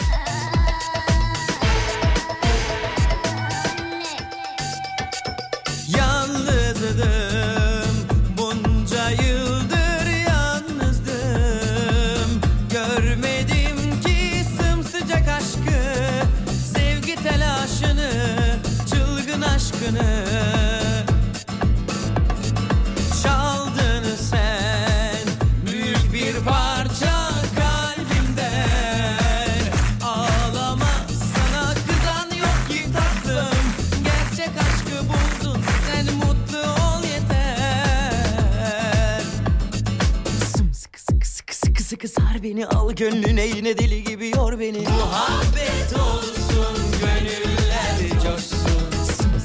Beni al gönlüne, yine deli gibi yor beni. Muhabbet olsun, gönüller coşsun. Sıkı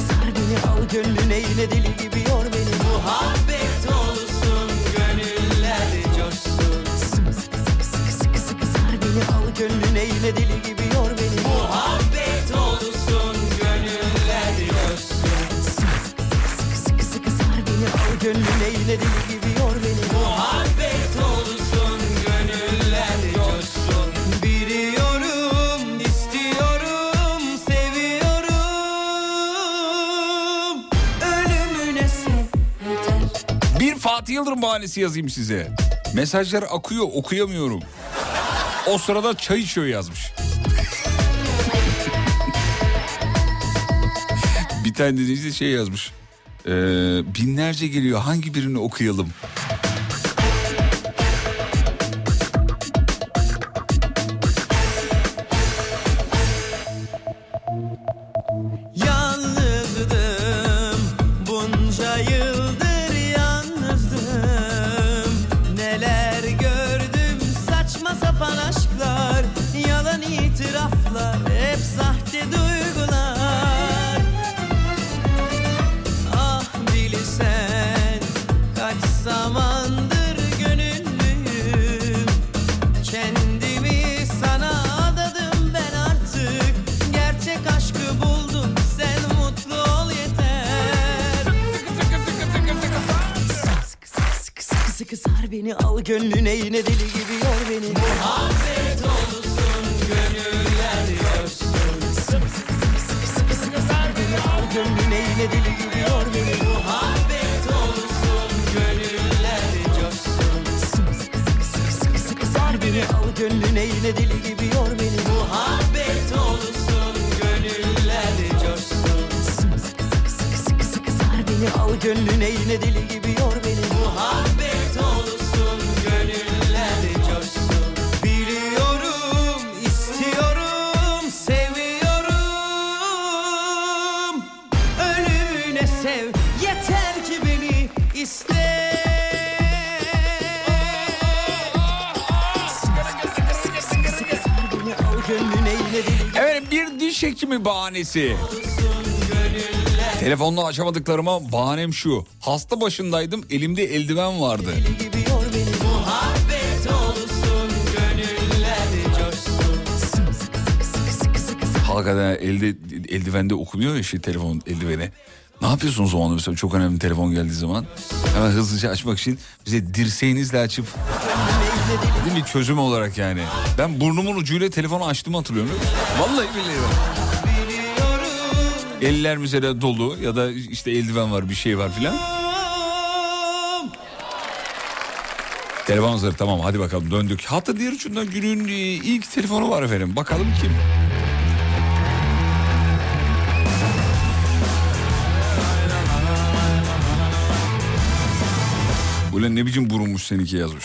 sar beni, al gönlüne, yine deli gibi yor beni. Muhabbet olsun, gönüller coşsun. Sıkı sar beni, al gönlüne, yine deli gibi yor beni. Muhabbet olsun, gönüller coşsun. Sıkı sar beni, al gönlüne, yine deli gibi yor beni. Muhabbet olsun. Ölüm Yıldırım bahanesi yazayım size. Mesajlar akıyor, okuyamıyorum. O sırada çay içiyor yazmış. Bir tane dediğinizde şey yazmış. Binlerce geliyor, hangi birini okuyalım? Gönlüne yine deli gibi yor beni. Muhabbet olsun, gönüller görsün. Sıkı sıkı sıkı sıkı sıkı sar beni. Al gönlüne yine deli gibi yor beni. Muhabbet olsun, gönüller görsün. Sıkı sıkı sıkı sıkı sıkı sar beni. Al gönlüne yine deli gibi yor beni. Muhabbet olsun, gönüller görsün. Sıkı sıkı sıkı sıkı sıkı sar beni. Al gönlüne yine deli gibi yor beni. Muhabbet olsun. Evet, bir diş hekimi bahanesi. Telefonla açamadıklarıma bahanem şu: hasta başındaydım, elimde eldiven vardı. Hakikaten eldivende okunuyor ya şey, telefon eldiveni. Ne yapıyorsunuz o anda mesela çok önemli telefon geldiği zaman? Hemen hızlıca açmak için bize dirseğinizle açıp, değil mi, çözüm olarak yani. Ben burnumun ucuyla telefonu açtığımı hatırlıyorum. Vallahi billahi bak. Eller mesela dolu ya da işte eldiven var, bir şey var filan. Telefon hazır, tamam, hadi bakalım döndük. Hatta diğer ucundan günün ilk telefonu var efendim. Bakalım kim? Ulan ne biçim burunmuş seninki yazmış.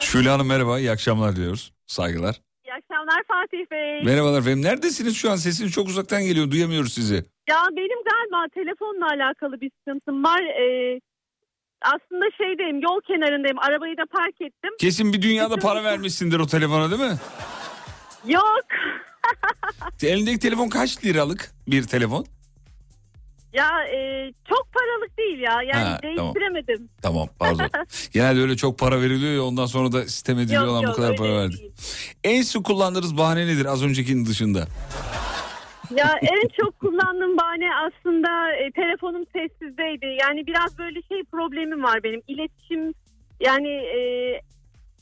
Şule Hanım merhaba, iyi akşamlar diyoruz, saygılar. İyi akşamlar Fatih Bey. Merhabalar efendim, neredesiniz şu an? Sesiniz çok uzaktan geliyor, duyamıyoruz sizi. Ya benim galiba telefonla alakalı bir sıkıntım var. Aslında şeydeyim, yol kenarındayım, arabayı da park ettim. Kesin bir dünyada para vermişsindir o telefona, değil mi? Yok. Elindeki telefon kaç liralık bir telefon? Ya çok paralık değil ya. Yani ha, değiştiremedim. Tamam, pardon. Genelde öyle çok para veriliyor ya, ondan sonra da sistem ediliyor, olan bu kadar para verdi. En çok kullandığınız bahane nedir az öncekinin dışında? Ya en çok kullandığım bahane aslında telefonum sessizdeydi. Yani biraz böyle şey problemim var benim. İletişim yani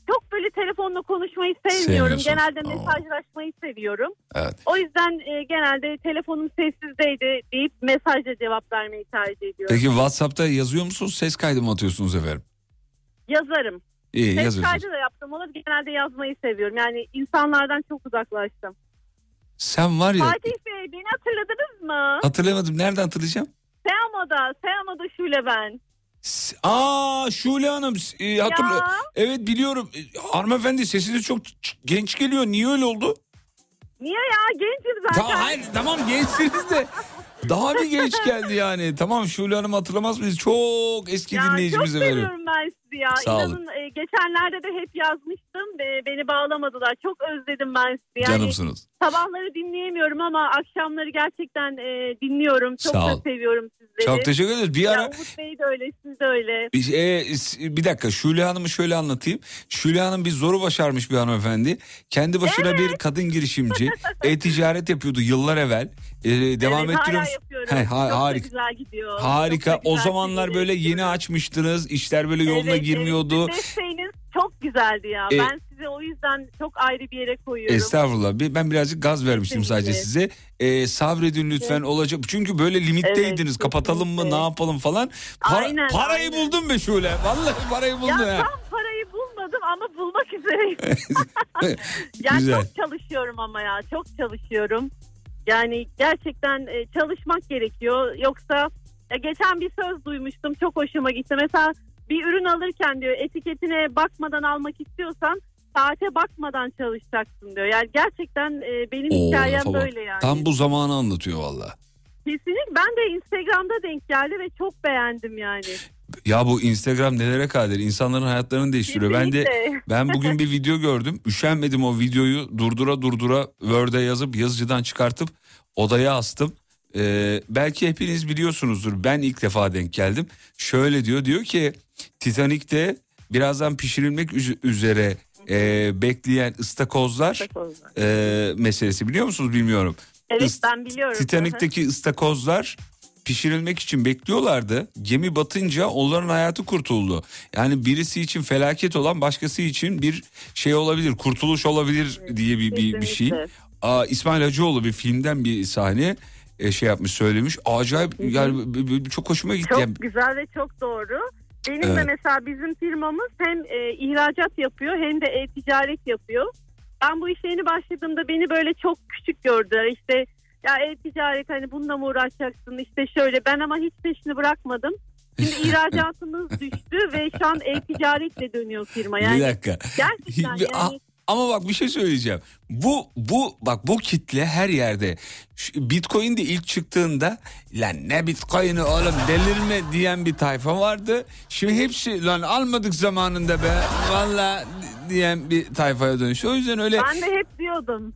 çok böyle telefonla konuşmayı sevmiyorum. Genelde mesajlaşmayı seviyorum. Evet. O yüzden genelde telefonum sessizdeydi deyip mesajla cevap vermeyi tercih ediyorum. Peki WhatsApp'ta yazıyor musunuz? Ses kaydı mı atıyorsunuz efendim? Yazarım. İyi, ses kaydı da yaptım. Onu genelde yazmayı seviyorum. Yani insanlardan çok uzaklaştım. Sen var ya... Fatih Bey, beni hatırladınız mı? Hatırlamadım. Nereden hatırlayacağım? Teamoda Şule ben. Aa, Şule Hanım, hatırlıyorum. Evet, biliyorum. Hanımefendi, sesiniz çok genç geliyor. Niye öyle oldu? Niye ya, gençim zaten. Hayır, tamam, gençsiniz de daha bir genç geldi yani. Tamam, Şule Hanım hatırlamaz mıyız? Çok eski ya, dinleyicimize veriyorum. Çok seviyorum ben sizi ya. Sağ olun. İnanın, geçenlerde de hep yazmıştım ve beni bağlamadılar. Çok özledim ben sizi. Yani, canımsınız. Sabahları dinleyemiyorum ama akşamları gerçekten dinliyorum. Çok da seviyorum sizleri. Çok teşekkür ederiz. Bir ara... Umut Bey de öyle, siz de öyle. Bir dakika, Şule Hanım'ı şöyle anlatayım. Şule Hanım bir zoru başarmış bir hanımefendi. Kendi başına bir kadın girişimci. E-ticaret yapıyordu yıllar evvel. Devam ettiriyoruz. Harika. Güzel gidiyor. Harika. Güzel, o zamanlar böyle yeni açmıştınız. İşler böyle yoluna girmiyordu. Desteğiniz Çok güzeldi ya. Ben size o yüzden çok ayrı bir yere koyuyorum. Estağfurullah. Ben birazcık gaz vermiştim sadece size. Sabredin lütfen, olacak. Çünkü böyle limitteydiniz. Evet, kapatalım mı, ne yapalım falan. Parayı buldum be Şule. Vallahi parayı buldum ya. Tam parayı bulmadım ama bulmak üzereyim. Yani güzel. Çok çalışıyorum ama ya. Çok çalışıyorum. Yani gerçekten çalışmak gerekiyor. Yoksa geçen bir söz duymuştum. Çok hoşuma gitti. Mesela bir ürün alırken diyor, etiketine bakmadan almak istiyorsan saate bakmadan çalışacaksın diyor. Yani gerçekten benim hikayem böyle yani. Tam bu zamanı anlatıyor valla. Kesinlikle. Ben de Instagram'da denk geldi ve çok beğendim yani. Ya bu Instagram nelere kadir, insanların hayatlarını değiştiriyor. Kesinlikle. Ben bugün bir video gördüm. Üşenmedim o videoyu durdura Word'e yazıp yazıcıdan çıkartıp odaya astım. Belki hepiniz biliyorsunuzdur, ben ilk defa denk geldim. Şöyle diyor ki Titanic'te birazdan pişirilmek üzere bekleyen ıstakozlar. Meselesi, biliyor musunuz bilmiyorum. Evet, ben biliyorum. Titanic'teki ıstakozlar pişirilmek için bekliyorlardı. Gemi batınca onların hayatı kurtuldu. Yani birisi için felaket olan başkası için bir şey olabilir, kurtuluş olabilir diye bir şey. İsmail Hacıoğlu bir filmden bir sahne şey yapmış, söylemiş. Acayip yani, çok hoşuma gitti. Çok güzel ve çok doğru. Benim de mesela bizim firmamız hem ihracat yapıyor hem de ticaret yapıyor. Ben bu işe yeni başladığımda beni böyle çok küçük gördüler. İşte ya ticaret, hani bununla mı uğraşacaksın, işte şöyle. Ben ama hiç peşini bırakmadım. Şimdi ihracatımız düştü ve şu an ticaretle dönüyor firma. Yani, bir dakika. Gerçekten yani. Ama bak bir şey söyleyeceğim. Bu kitle her yerde. Bitcoin de ilk çıktığında lan ne Bitcoin'i oğlum, delirme diyen bir tayfa vardı. Şimdi hepsi lan almadık zamanında be valla diyen bir tayfaya dönüştü. O yüzden öyle. Ben de hep diyordum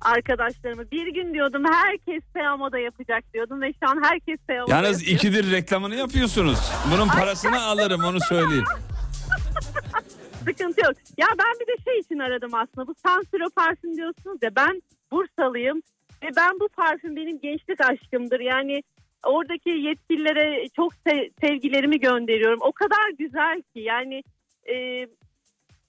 arkadaşlarıma, bir gün diyordum herkes Teamoda yapacak diyordum ve şu an herkes Teamoda yapıyor. Yalnız ikidir reklamını yapıyorsunuz. Bunun parasını alırım, onu söyleyeyim. Sıkıntı yok. Ya ben bir de şey için aradım aslında. Bu Sansiro parfüm diyorsunuz ya. Ben Bursalıyım ve ben bu parfüm benim gençlik aşkımdır. Yani oradaki yetkililere çok sevgilerimi gönderiyorum. O kadar güzel ki yani.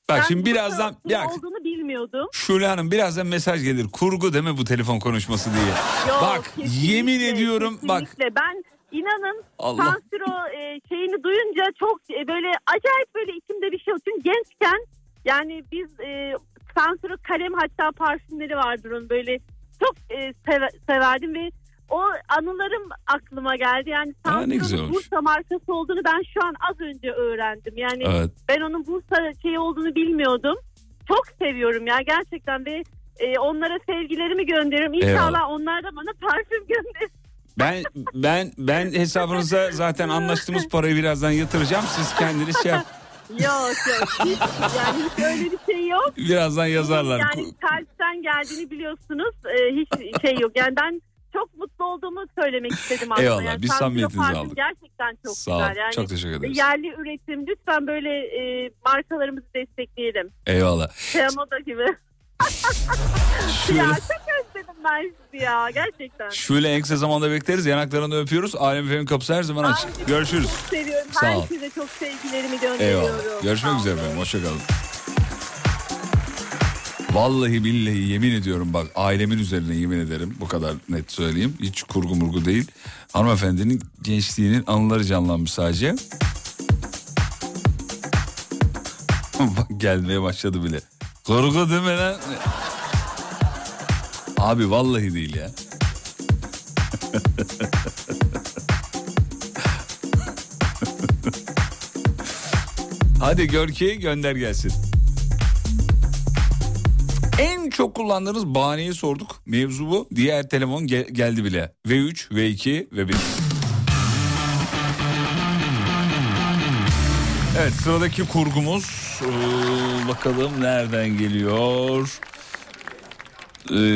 Bak şimdi birazdan olduğunu bilmiyordum. Şule Hanım birazdan mesaj gelir. Kurgu değil mi bu telefon konuşması diye. Yok, bak yemin ediyorum kesinlikle. Bak. Ben İnanın Sansiro şeyini duyunca çok böyle acayip böyle içimde bir şey oldu. Çünkü gençken yani biz Sansiro kalem, hatta parfümleri vardır onun, böyle çok severdim ve o anılarım aklıma geldi. Yani Sansiro'nun Bursa markası olduğunu ben şu an az önce öğrendim. Yani evet. Ben onun Bursa şeyi olduğunu bilmiyordum. Çok seviyorum ya gerçekten ve onlara sevgilerimi gönderiyorum. İnşallah onlar da bana parfüm gönderir. Ben hesabınıza zaten anlaştığımız parayı birazdan yatıracağım. Siz kendiniz şey yapın. Yok. Hiç öyle bir şey yok. Birazdan yazarlar. Yani kalpten geldiğini biliyorsunuz. Hiç şey yok. Yani ben çok mutlu olduğumu söylemek istedim aslında. Eyvallah. Yani, biz samimiyetinizi aldık. Gerçekten çok sağ güzel. Yani, çok teşekkür ederiz. Yerli üretim. Lütfen böyle markalarımızı destekleyelim. Eyvallah. Teamoda gibi. Ya çok özledim ben sizi ya gerçekten. Şöyle en kısa zamanda bekleriz, yanaklarını öpüyoruz. Alem FM'in kapısı her zaman açık. Görüşürüz. Çok seviyorum. Herkese çok sevgilerimi gönderiyorum. Eyvallah. Görüşmek üzere efendim. Hoşçakalın. Vallahi billahi yemin ediyorum bak, ailemin üzerine yemin ederim, bu kadar net söyleyeyim. Hiç kurgu murgu değil. Hanımefendinin gençliğinin anıları canlanmış sadece. Bak gelmeye başladı bile. Kurgu değil mi lan? Abi vallahi değil ya. Hadi Görki gönder gelsin. En çok kullandığınız bahaneyi sorduk. Mevzu bu. Diğer telefon geldi bile. V3, V2, V1. Evet, sıradaki kurgumuz bakalım nereden geliyor.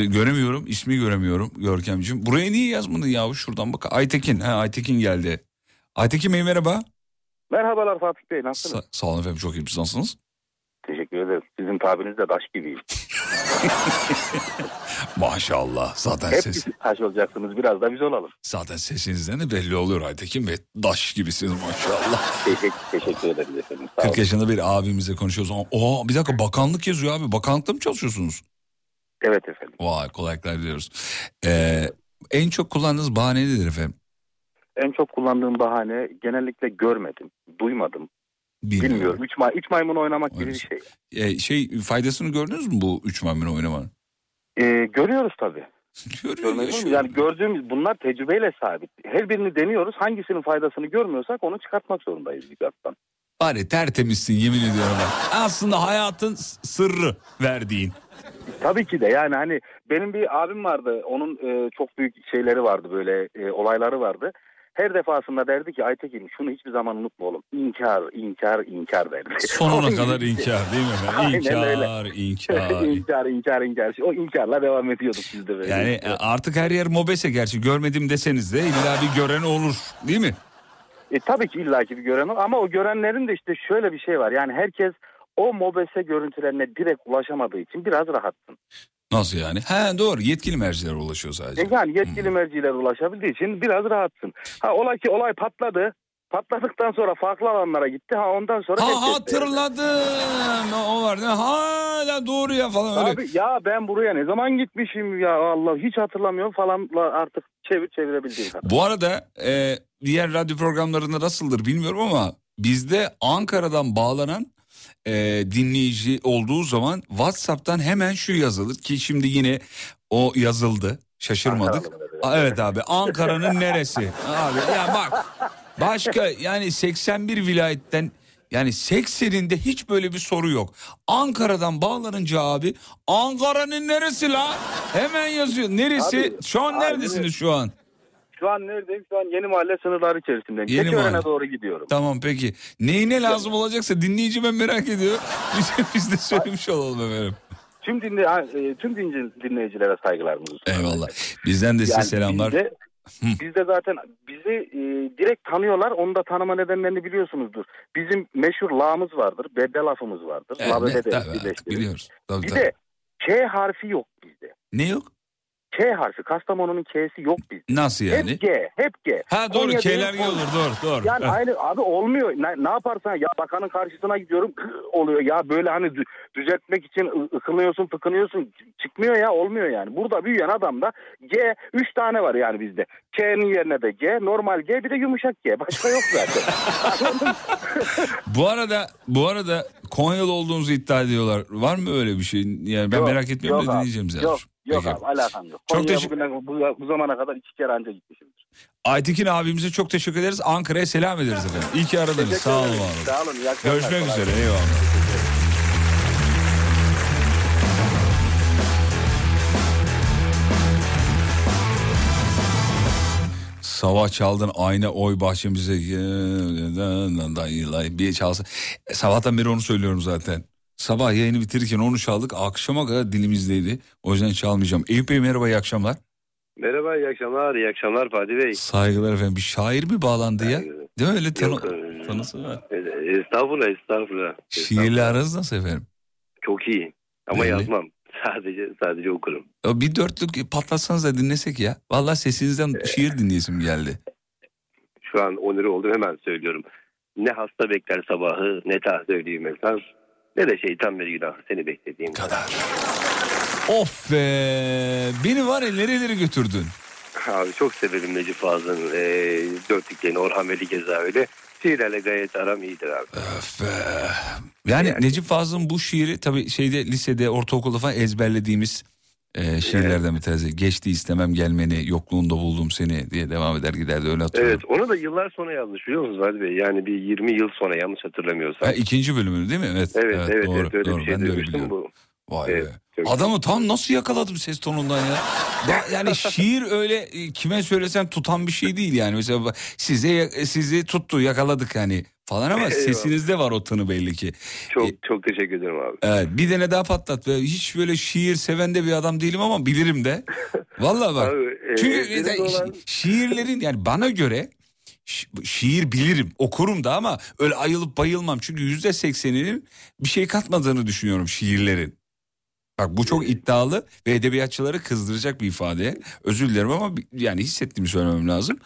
Göremiyorum, ismi göremiyorum Görkemciğim. Buraya niye yazmadın yahu, şuradan bak. Aytekin geldi. Aytekin Bey merhaba. Merhabalar Fatih Bey, nasılsınız? Sağ olun efendim, çok iyi, nasılsınız? Teşekkür gerekiyor. Evet, sizin tabirinizle taş gibiyim. Maşallah. Zaten hep siz taş olacaksınız, biraz da biz olalım. Zaten sesinizden de belli oluyor Aytekin Bey. Taş gibisiniz maşallah. Teşekkür ederiz efendim. Sağ 40 yaşında olun. Bir abimizle konuşuyoruz. Bir dakika, bakanlık yazıyor abi. Bakanlıkta mı çalışıyorsunuz? Evet efendim. Vay, kolaylıklar diliyoruz. En çok kullandığınız bahane nedir efendim? En çok kullandığım bahane genellikle görmedim, duymadım. Bilmiyorum. Üç maymun oynamak gibi bir şey. Faydasını gördünüz mü bu üç maymun oynamanın? Görüyoruz tabii. Yani gördüğümüz bunlar tecrübeyle sabit. Her birini deniyoruz. Hangisinin faydasını görmüyorsak onu çıkartmak zorundayız dikkattan. Bari tertemizsin, yemin ediyorum ben. Aslında hayatın sırrı verdiğin. Tabii ki de, yani hani benim bir abim vardı. Onun çok büyük şeyleri vardı, böyle olayları vardı. Her defasında derdi ki Aytekin şunu hiçbir zaman unutma oğlum. İnkar derdi. Sonuna kadar inkar değil mi? İnkar. O inkarla devam ediyorduk biz de böyle. Yani artık her yer mobese, gerçi görmedim deseniz de illa bir gören olur değil mi? Tabii ki illa ki bir gören olur ama o görenlerin de işte şöyle bir şey var. Yani herkes o mobese görüntülerine direkt ulaşamadığı için biraz rahatsın. Nasıl yani? Doğru, yetkili mercilere ulaşıyor sadece. Yani yetkili mercilere ulaşabildiği için biraz rahatsın. Olay patladı. Patladıktan sonra farklı alanlara gitti. Ondan sonra... hatırladım. O var. Hala doğru ya falan öyle. Abi ya ben buraya ne zaman gitmişim ya, Allah hiç hatırlamıyorum falan, artık çevirebildiğim kadar. Bu arada diğer radyo programlarında nasıldır bilmiyorum ama bizde Ankara'dan bağlanan dinleyici olduğu zaman WhatsApp'tan hemen şu yazılır ki şimdi yine o yazıldı, şaşırmadık. Evet abi, Ankara'nın neresi? Abi ya bak, başka yani 81 vilayetten yani 80'inde hiç böyle bir soru yok. Ankara'dan bağlanınca abi Ankara'nın neresi la? Hemen yazıyor. Neresi? Şu an neredesiniz şu an? Şu an neredeyim? Şu an Yeni Mahalle sınırları içerisindeyim. Keçiören'e doğru gidiyorum. Tamam peki. Neyine lazım olacaksa dinleyici ben merak ediyorum. Biz de söylemiş olalım efendim. Tüm dinleyicilere saygılarımızı sunuyoruz. Eyvallah. Bizden de size selamlar. Bizde zaten bizi direkt tanıyorlar. Onu da tanıma nedenlerini biliyorsunuzdur. Bizim meşhur lağımız vardır. Bebe lafımız vardır. Biliyoruz. Bir de K harfi yok bizde. Ne yok? K harfi, Kastamonu'nun K'si yok bizde. Nasıl yani? Hep G. Ha doğru, Konya'da K'ler G olur, doğru. Yani aynı abi olmuyor. Ne yaparsan ya, bakanın karşısına gidiyorum oluyor ya, böyle hani düzeltmek için ıkınıyorsun, fıkınıyorsun, çıkmıyor ya, olmuyor yani. Burada büyüyen adamda G 3 tane var yani bizde. K'nin yerine de G, normal G, bir de yumuşak G. Başka yok zaten. Bu arada Konyalı olduğunuzu iddia ediyorlar. Var mı öyle bir şey? Yani ben merak etmiyorum da dinleyeceğim zaten. Yok abi alakam yok. Çok bu zamana kadar 2 kere anca gitmişimdir. Aytekin abimize çok teşekkür ederiz. Ankara'ya selam ederiz efendim. İyi ki aradınız. Sağ olun. Sağ olun. Görüşmek üzere. Eyvallah. Sabah çaldın ayna oy bahçemize bir çalsın. Sabahtan beri onu söylüyorum zaten. Sabah yayını bitirirken onu çaldık. Akşama kadar dilimizdeydi. O yüzden çalmayacağım. Eyüp Bey merhaba, iyi akşamlar. Merhaba, iyi akşamlar. İyi akşamlar Fatih Bey. Saygılar efendim. Bir şair mi bağlandı ya? Değil mi öyle tanısı var? Estağfurullah. Şiirle aranız nasıl efendim? Çok iyi. Ama öyle. Yazmam. Sadece okurum. Bir dörtlük patlatsanız da dinlesek ya. Vallahi sesinizden şiir dinleyesim geldi. Şu an onur oldum, hemen söylüyorum. Ne hasta bekler sabahı, ne taht öyleyim esas. Ne de şeytan bir günah seni beklediğim kadar. Of be, beni var ya nerelere götürdün. Abi çok severim Necip Fazıl'ın dörtlüklerini, Orhan Veli keza öyle. Şiirlerle gayet aram iyidir abi. Öf be. Yani Necip Fazıl'ın bu şiiri tabii lisede, ortaokulda falan ezberlediğimiz şiirlerden bir tanesi. Geçti istemem gelmeni, yokluğunda buldum seni diye devam eder giderdi, öyle hatırlıyorum. Evet, onu da yıllar sonra yazmış biliyor musunuz Vali Bey? Yani bir 20 yıl sonra, yanlış hatırlamıyorsam. İkinci bölümünü değil mi? Evet, doğru. Ben de öyle biliyorum. Vay be. Adamı tam nasıl yakaladım ses tonundan ya. Yani şiir öyle kime söylesem tutan bir şey değil yani. Mesela sizi tuttu, yakaladık yani falan ama sesinizde var o tını belli ki. Çok teşekkür ederim abi. Evet, bir tane daha patlat. Hiç böyle şiir seven de bir adam değilim ama bilirim de. Vallahi bak. Abi, çünkü şiirlerin yani bana göre şiir bilirim, okurum da ama öyle ayılıp bayılmam. Çünkü %80'inin bir şey katmadığını düşünüyorum şiirlerin. Bak bu çok iddialı ve edebiyatçıları kızdıracak bir ifade. Özür dilerim ama yani hissettiğimi söylemem lazım.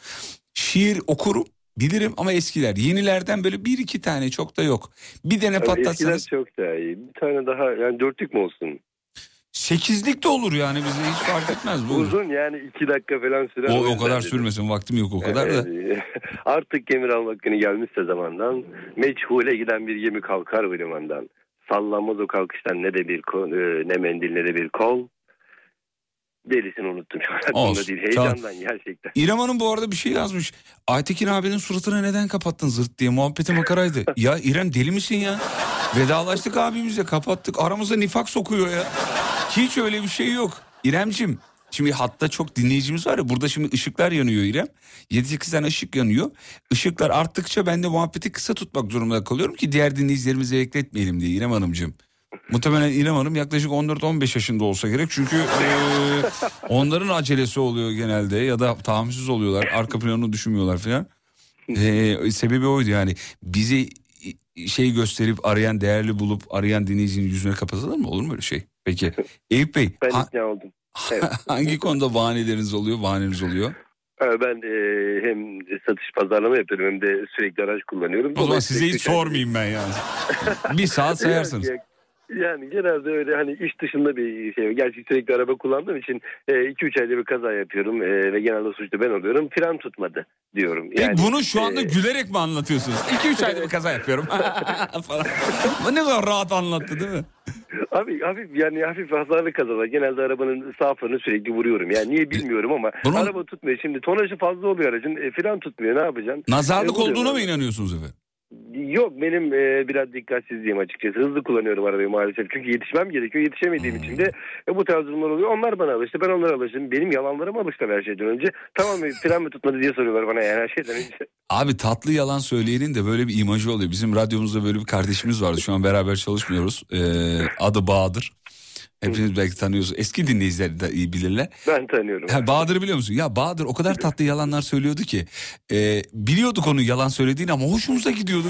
Şiir okurum, bilirim ama eskiler. Yenilerden böyle bir iki tane çok da yok. Bir tane yani patlatsanız. Eskiler çok daha iyi. Bir tane daha yani dörtlük mü olsun? 8'lik de olur yani bize hiç fark etmez bu. Uzun yani 2 dakika falan sürer. O kadar dedi. Sürmesin vaktim yok o kadar da. Artık gemi almak günü gelmişse zamandan, meçhule giden bir gemi kalkar bu limandan. Sallanmaz o kalkıştan ne de bir kol, ne mendil ne de bir kol. Derisini unuttum şu an. Değil, heyecandan tamam. Gerçekten. İrem Hanım bu arada bir şey yazmış. Aytekin abinin suratını neden kapattın zırt diye, muhabbete makaraydı. Ya İrem deli misin ya? Vedalaştık abimizle, kapattık. Aramıza nifak sokuyor ya. Hiç öyle bir şey yok. İremciğim şimdi hatta çok dinleyicimiz var ya, burada şimdi ışıklar yanıyor İrem. 7-8 tane ışık yanıyor. Işıklar arttıkça ben de muhabbeti kısa tutmak zorunda kalıyorum ki diğer dinleyicilerimizi bekletmeyelim diye İrem Hanımcığım. Muhtemelen İrem Hanım yaklaşık 14-15 yaşında olsa gerek. Çünkü onların acelesi oluyor genelde ya da tahammülsüz oluyorlar. Arka planını düşünmüyorlar falan. Sebebi oydu yani. Bizi şey gösterip arayan, değerli bulup arayan dinleyicinin yüzüne kapatılır mı? Olur mu öyle şey? Peki. Eyüp Bey. Ben ikna oldum. Evet. Hangi konuda bahaneleriniz oluyor? Ben hem satış pazarlama yapıyorum hem de sürekli araç kullanıyorum. O zaman size hiç sormayayım ben yani. Bir saat sayarsınız. Yani genelde öyle hani iş dışında bir şey. Gerçi sürekli araba kullandığım için 2-3 ayda bir kaza yapıyorum ve genelde suçlu ben oluyorum. Fren tutmadı diyorum. Yani, bunu şu anda gülerek mi anlatıyorsunuz? 2-3 ayda bir kaza yapıyorum falan. Ne kadar rahat anlattı değil mi? Abi hafif hasarlı kazalar. Genelde arabanın sağ frenini sürekli vuruyorum. Yani niye bilmiyorum ama araba tutmuyor. Şimdi tonajı fazla oluyor aracın. Fren tutmuyor, ne yapacaksın? Nazarlık olduğuna mı inanıyorsunuz efendim? Yok, benim biraz dikkatsizliğim açıkçası. Hızlı kullanıyorum arabayı maalesef. Çünkü yetişmem gerekiyor. Yetişemediğim için de bu tarz durumlar oluyor. Onlar bana alıştı. Ben onlara alıştım. Benim yalanlarım alıştı her şeyden önce. Tamam fren mi tutmadı diye soruyorlar bana yani her şeyden önce. Abi tatlı yalan söyleyenin de böyle bir imajı oluyor. Bizim radyomuzda böyle bir kardeşimiz vardı. Şu an beraber çalışmıyoruz. Adı Bahadır. Hepiniz belki tanıyorsunuz. Eski dinleyiciler de iyi bilirler. Ben tanıyorum. Yani Bahadır'ı biliyor musun? Ya Bahadır o kadar tatlı yalanlar söylüyordu ki. Biliyorduk onun yalan söylediğini ama hoşumuza gidiyordu.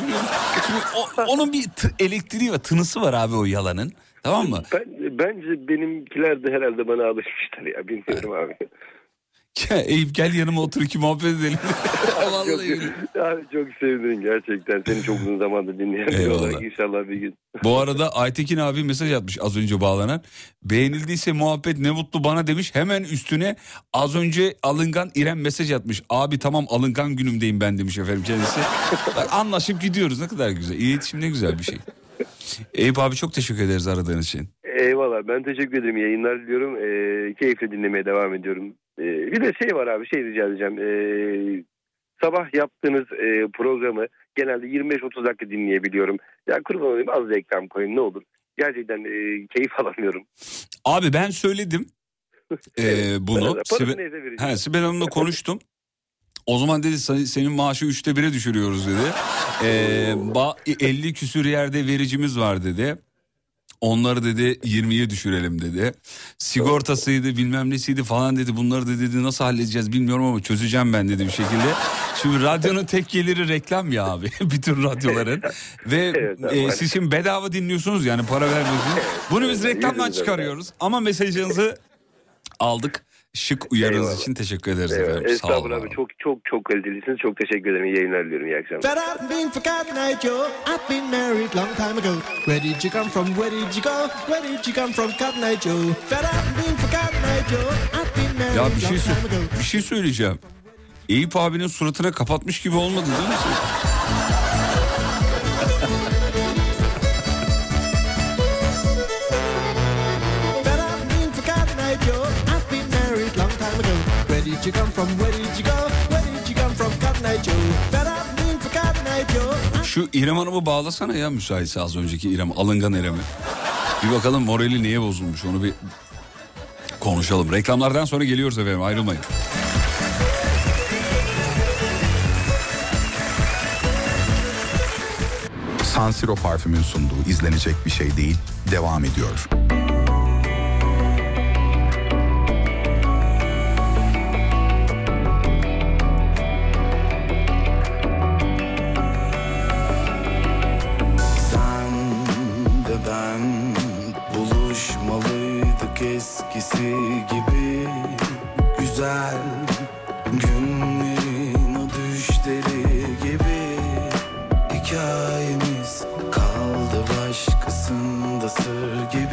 Şimdi onun bir elektriği ve tınısı var abi o yalanın. Tamam mı? Bence benimkiler de herhalde bana alışmışlar ya. Bilmiyorum abi. Eyüp gel yanıma otur iki muhabbet edelim. Abi çok sevdim gerçekten. Seni çok uzun zamandır dinliyorum. İnşallah bir gün. Bu arada Aytekin abi mesaj atmış az önce bağlanan. Beğenildiyse muhabbet ne mutlu bana demiş. Hemen üstüne az önce alıngan İrem mesaj atmış. Abi tamam alıngan günümdeyim ben demiş efendim kendisi. Anlaşıp gidiyoruz, ne kadar güzel. İletişim ne güzel bir şey. Eyüp abi çok teşekkür ederiz aradığınız için. Eyvallah, ben teşekkür ederim. Yayınlar diliyorum. Keyifle dinlemeye devam ediyorum. Bir de şey var abi, şey rica edeceğim. Sabah yaptığınız programı genelde 25-30 dakika dinleyebiliyorum. Ya kurban olayım, az da reklam koyun ne olur. Gerçekten keyif alamıyorum. Abi ben söyledim bunu. Sibel Hanım'la konuştum. O zaman dedi senin maaşı 3'te 1'e düşürüyoruz dedi. 50 küsür yerde vericimiz var dedi. Onları dedi 20'ye düşürelim dedi. Sigortasıydı bilmem nesiydi falan dedi. Bunları dedi nasıl halledeceğiz bilmiyorum ama çözeceğim ben dedi bir şekilde. Şimdi radyonun tek geliri reklam ya abi. Bütün radyoların. Ve siz şimdi bedava dinliyorsunuz yani, para vermiyorsunuz. Bunu biz reklamdan çıkarıyoruz. Ama mesajınızı aldık. Şık uyarınız için teşekkür ederiz efendim. Estağfurullah abi, çok kalitelisiniz. Çok teşekkür ederim. İyi yayınlar diliyorum. İyi akşamlar. But I've been forgotten at you. I've been married long time ago. Where did you come from? Where did you go? Where did you come from? Forgotten at you. But I've been forgotten at you. I've been married long time ago. Ya bir şey söyleyeceğim. Eyüp abinin suratına kapatmış gibi olmadı değil mi? You come from, where did you go? Where did you come from? Şu İrem Hanım'ı bağlasana ya müsaitse, az önceki İrem, alıngan İrem'i. Bir bakalım morali niye bozulmuş, onu bir konuşalım. Reklamlardan sonra geliyoruz efendim, ayrılmayın. Sansiro parfümün sunduğu izlenecek bir şey değil devam ediyor. Konuşmalıydık eskisi gibi. Güzel günlerin o düşleri gibi. Hikayemiz kaldı başkasında sır gibi.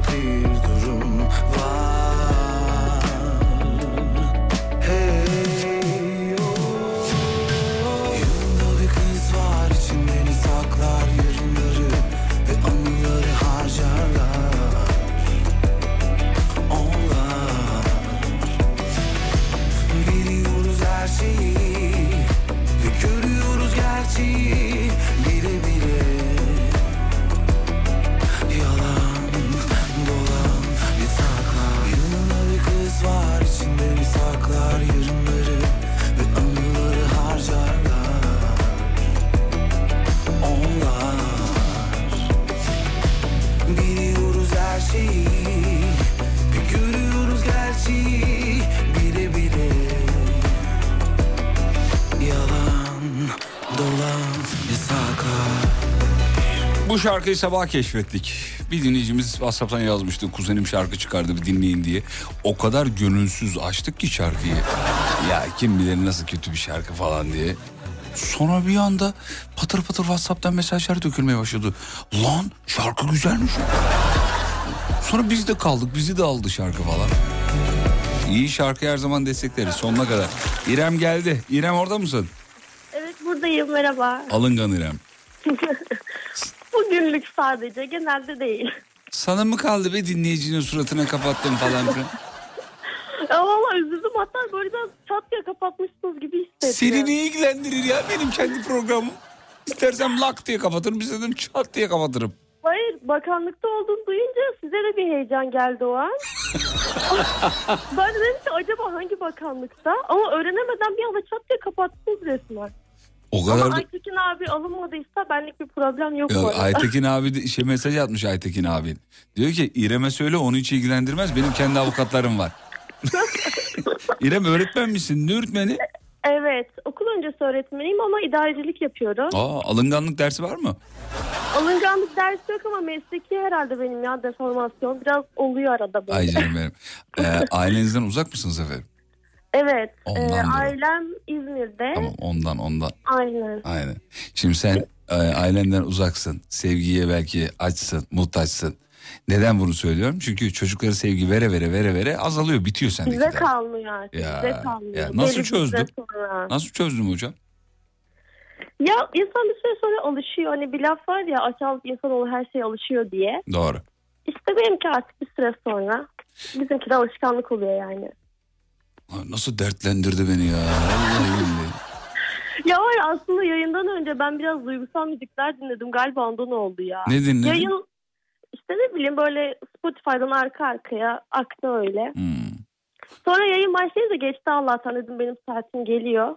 Bir durum var. Hey, oh. Yanında bir kız var, içimleri saklar, yarınları ve anıları harcarlar. Onlar biliyoruz her şeyi ve görüyoruz gerçeği bile bile. Var içinde bir saklar, yarınları ve anıları harcarlar. Onlar biliyoruz her şeyi, bir görüyoruz gerçeği bile bile. Yalan dolan bir saklar. Bu şarkıyı sabah keşfettik. Bir dinleyicimiz WhatsApp'tan yazmıştı. Kuzenim şarkı çıkardı, bir dinleyin diye. O kadar gönülsüz açtık ki şarkıyı. Ya kim bilir nasıl kötü bir şarkı falan diye. Sonra bir anda patır patır WhatsApp'tan mesajlar dökülmeye başladı. Lan şarkı güzelmiş. Sonra biz de kaldık, bizi de aldı şarkı falan. İyi şarkı her zaman destekleriz sonuna kadar. İrem geldi. İrem orada mısın? Evet buradayım, merhaba. Alıngan İrem. Bugünlük sadece, genelde değil. Sana mı kaldı be dinleyicinin suratına kapattım falan filan? Ya valla üzüldüm, hatta böyle çat diye kapatmışsınız gibi hissediyorum. Seni ne ilgilendirir ya, benim kendi programım. İstersem lak diye kapatırım, istersem çat diye kapatırım. Hayır, bakanlıkta olduğunu duyunca size de bir heyecan geldi o an. Ben dedim ki acaba hangi bakanlıkta? Ama öğrenemeden bir anda çat diye kapattınız resmen. O kadar. Ama Aytekin abi alınmadıysa benlik bir problem yok. Ya, Aytekin abi de işe mesaj atmış Aytekin abin. Diyor ki İrem'e söyle, onu hiç ilgilendirmez. Benim kendi avukatlarım var. İrem öğretmen misin? Ne öğretmeni? Evet, okul öncesi öğretmeniyim ama idarecilik yapıyorum. Aa, alınganlık dersi var mı? Alınganlık dersi yok ama mesleki herhalde benim ya deformasyon. Biraz oluyor arada böyle. Ay canım benim. Ailenizden uzak mısınız efendim? Evet, ailem İzmir'de. Tamam, ondan. Aynen. Şimdi sen ailenden uzaksın, sevgiye belki açsın, muhtaçsın. Neden bunu söylüyorum? Çünkü çocuklara sevgi vere azalıyor, bitiyor sendeki. Size kalmıyor artık, size kalmıyor. Ya, nasıl çözdüm hocam? Ya insan bir süre sonra alışıyor, hani bir laf var ya, açan insan olur her şeye alışıyor diye. Doğru. İşte benimki artık bir süre sonra, bizimki de alışkanlık oluyor yani. Nasıl dertlendirdi beni ya. Ya var aslında yayından önce ben biraz duygusal müzikler dinledim. Galiba ondan oldu ya. Ne dinledin? Yayın işte ne bileyim böyle Spotify'dan arka arkaya aktı öyle. Sonra yayın başlayınca geçti Allah'tan, dedim benim saatim geliyor.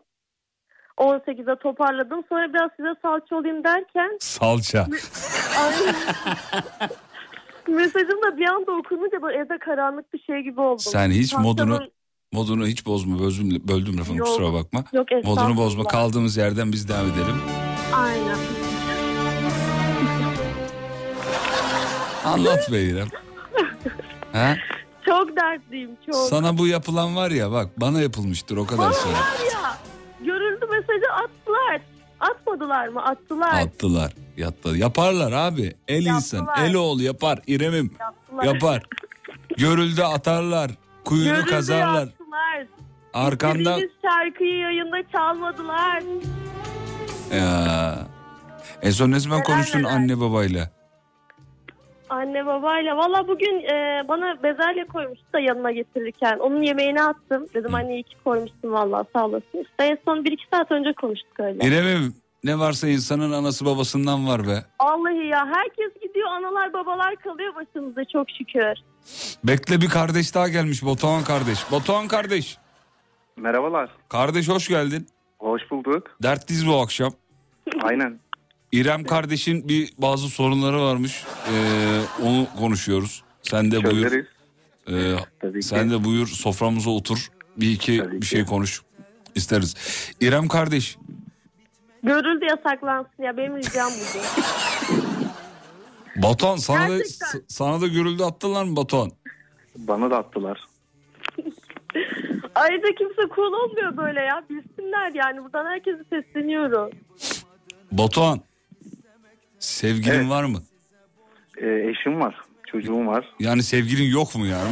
18'e toparladım. Sonra biraz size salça olayım derken. Salça. Mesajım da bir anda okununca böyle evde karanlık bir şey gibi oldum. Sen hiç salça modunu hiç bozma. Böldüm lafını, yok, kusura bakma. Yok, modunu bozma. Kaldığımız yerden biz devam edelim. Aynen. Anlat be İrem. Ha? Çok dertliyim çok. Sana bu yapılan var ya, bak bana yapılmıştır o kadar sonra. Var ya, görüldü mesajı attılar. Atmadılar mı? Attılar. Yaparlar abi. El yaptılar. İnsan. El oğlu yapar. İrem'im yapar. Görüldü atarlar. Kuyunu görüldü kazarlar. Yaptılar. Arkandan şarkıyı yayında çalmadılar. Ya. En son ne zaman konuştun anne babayla? Anne babayla. Valla bugün bana bezelye koymuştu da yanına getirirken. Onun yemeğini attım. Dedim anne iyi ki koymuştum valla, sağ olasın. İşte en son 1-2 saat önce konuştuk öyle. İrem'im ne varsa insanın anası babasından var be. Vallahi ya, herkes gidiyor, analar babalar kalıyor başımızda çok şükür. Bekle, bir kardeş daha gelmiş, Batuhan kardeş. Batuhan kardeş. Merhabalar. Kardeş hoş geldin. Hoş bulduk. Dertliyiz bu akşam. Aynen. İrem kardeşin bazı sorunları varmış. Onu konuşuyoruz. Sen de buyur. Sen de buyur, soframıza otur. Bir iki tabii bir şey ki konuş isteriz. İrem kardeş. Görüldü yasaklansın ya, benim ricam buydu. Batuhan sana gerçekten da sana da görüldü attılar mı Batuhan? Bana da attılar. Ayrıca kimse cool olmuyor böyle ya. Bilsinler yani, buradan herkese sesleniyorum. Batuhan, sevgilin evet var mı? Eşim var, çocuğum var. Yani sevgilin yok mu yani?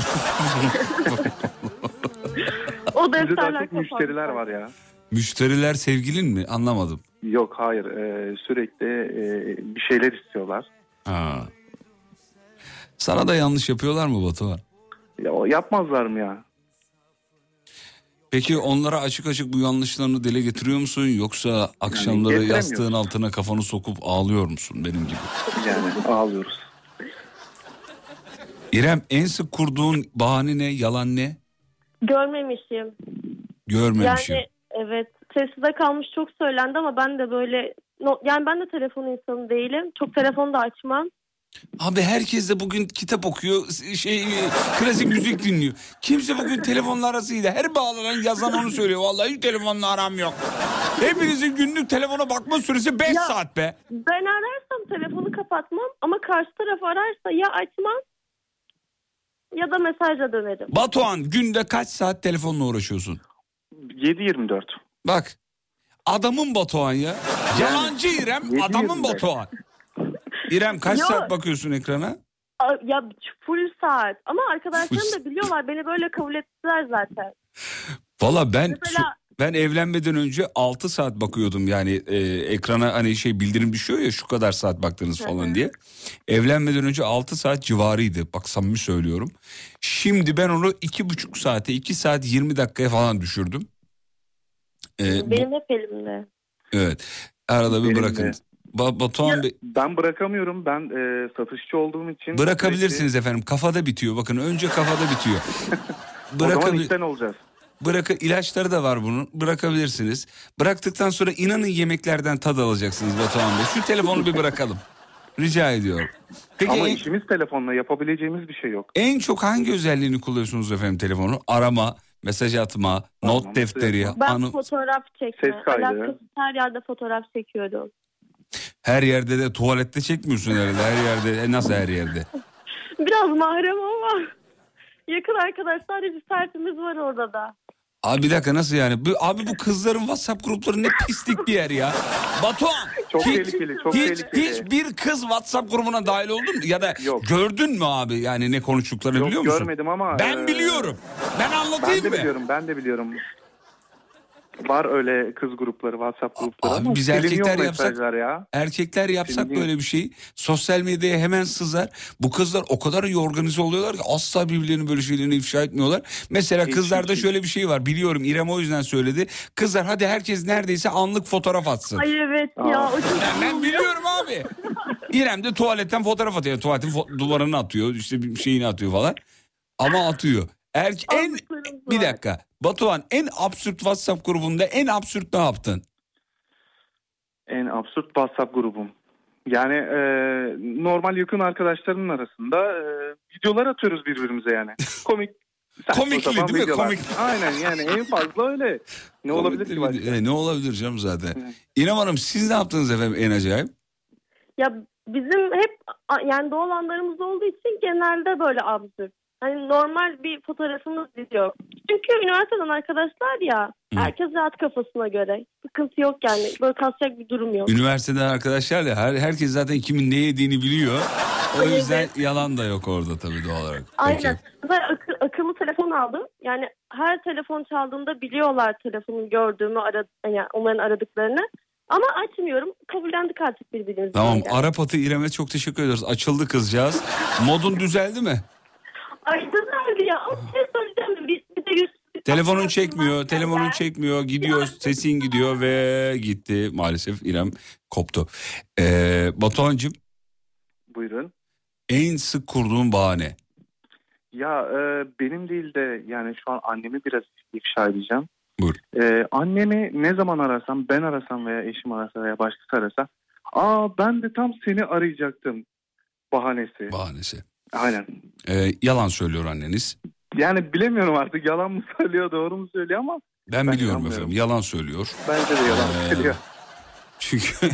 O da çok müşteriler var ya. Müşteriler sevgilin mi? Anlamadım. Yok hayır, sürekli bir şeyler istiyorlar. Ha. Sana da yanlış yapıyorlar mı Batuhan? Ya, yapmazlar mı ya? Peki onlara açık açık bu yanlışlarını dile getiriyor musun? Yoksa akşamları yani yastığın altına kafanı sokup ağlıyor musun benim gibi? Yani ağlıyoruz. İrem, en sık kurduğun bahane ne? Yalan ne? Görmemişim. Görmemişim. Yani evet, sessize kalmış çok söylendi ama ben de böyle... Yani ben de telefon insanı değilim. Çok telefonu da açmam. Abi herkes de bugün kitap okuyor, klasik müzik dinliyor. Kimse bugün telefonla arasıyla, her bağlanan yazan onu söylüyor. Vallahi hiç telefonla aram yok. Hepinizin günlük telefona bakma süresi 5 saat be. Ben ararsam telefonu kapatmam ama karşı taraf ararsa ya açmam ya da mesajla dönerim. Batuhan, günde kaç saat telefonla uğraşıyorsun? 7-24. Bak adamın Batuhan ya. Yalancı İrem, adamın Batuhan. İrem kaç saat bakıyorsun ekrana? Ya full saat. Ama arkadaşlarım da biliyorlar, beni böyle kabul ettiler zaten. Valla ben mesela... ben evlenmeden önce 6 saat bakıyordum yani ekrana, hani bildirim düşüyor ya, şu kadar saat baktınız falan diye. Evlenmeden önce 6 saat civarıydı. Bak samimi söylüyorum. Şimdi ben onu 2,5 saate, 2 saat 20 dakikaya falan düşürdüm. Benim hep elimde. Evet. Arada bir bırakın. Batuhan Bey, ben bırakamıyorum, ben satışçı olduğum için. Bırakabilirsiniz efendim, kafada bitiyor, bakın önce kafada bitiyor. O zaman işten olacağız. İlaçları da var bunun, bırakabilirsiniz. Bıraktıktan sonra inanın yemeklerden tad alacaksınız Batuhan Bey. Şu telefonu bir bırakalım rica ediyorum. Peki, ama işimiz telefonla, yapabileceğimiz bir şey yok. En çok hangi özelliğini kullanıyorsunuz efendim telefonu? Arama, mesaj atma, tamam, not defteri. Ben fotoğraf çekme, her yerde fotoğraf çekiyorum. Her yerde de tuvalette çekmiyorsun herhalde. Her yerde, nasıl her yerde? Biraz mahrem ama yakın arkadaşlar, bir sertimiz var orada da. Abi bir dakika, nasıl yani? Abi bu kızların WhatsApp grupları ne pislik bir yer ya. Batuhan, çok tehlikeli, çok tehlikeli. Hiçbir kız WhatsApp grubuna dahil oldun mu? Ya da yok, gördün mü abi yani ne konuştuklarını? Yok, biliyor musun? Görmedim ama. Ben biliyorum. Ben anlatayım mı? Ben de biliyorum. Var öyle kız grupları, WhatsApp grupları. Abi biz erkekler yapsak böyle bir şey sosyal medyaya hemen sızar. Bu kızlar o kadar iyi organize oluyorlar ki asla birbirlerinin böyle şeylerini ifşa etmiyorlar. Mesela kızlarda şöyle bir şey var, biliyorum İrem o yüzden söyledi. Kızlar hadi herkes neredeyse anlık fotoğraf atsın. Ay evet ya. Ben biliyorum abi. İrem de tuvaletten fotoğraf atıyor. Tuvaletin duvarını atıyor, işte bir şeyini atıyor falan. Ama atıyor. Bir dakika Batuhan, en absürt WhatsApp grubunda en absürt ne yaptın? En absürt WhatsApp grubum. Yani normal yakın arkadaşlarımın arasında videolar atıyoruz birbirimize yani. Komik. Komikli değil mi? Komik. Aynen yani, en fazla öyle. Ne olabilir ki? Ne olabilir canım zaten. Evet. İrem Hanım, siz ne yaptınız efendim en acayip? Ya bizim hep yani doğal anlarımız olduğu için genelde böyle absürt. Hani normal bir fotoğrafımız yok. Çünkü üniversiteden arkadaşlar ya, herkes rahat kafasına göre. Sıkıntı yok yani, böyle kasacak bir durum yok. Üniversiteden arkadaşlar ya, herkes zaten kimin ne yediğini biliyor. O yüzden yalan da yok orada tabii doğal olarak. Aynen. Ben akıllı telefon aldım. Yani her telefon çaldığında biliyorlar telefonu gördüğümü, yani onların aradıklarını. Ama açmıyorum. Kabullendik artık birbirimizi. Tamam. Arap atı İrem'e çok teşekkür ediyoruz. Açıldı kızcağız. Modun düzeldi mi? Açtın abi ya. Telefonun çekmiyor, gidiyor, sesin gidiyor ve gitti. Maalesef İrem koptu. Batuhan'cığım. Buyurun. En sık kurduğun bahane? Ya benim değil de yani şu an annemi biraz ifşa edeceğim. Buyur. Annemi ne zaman arasam, ben arasam veya eşim arasa veya başkası arasa, aa ben de tam seni arayacaktım bahanesi. Bahanesi. Aynen. Yalan söylüyor anneniz. Yani bilemiyorum artık yalan mı söylüyor, doğru mu söylüyor ama. Ben biliyorum efendim, yalan söylüyor. Bence de yalan söylüyor. Çünkü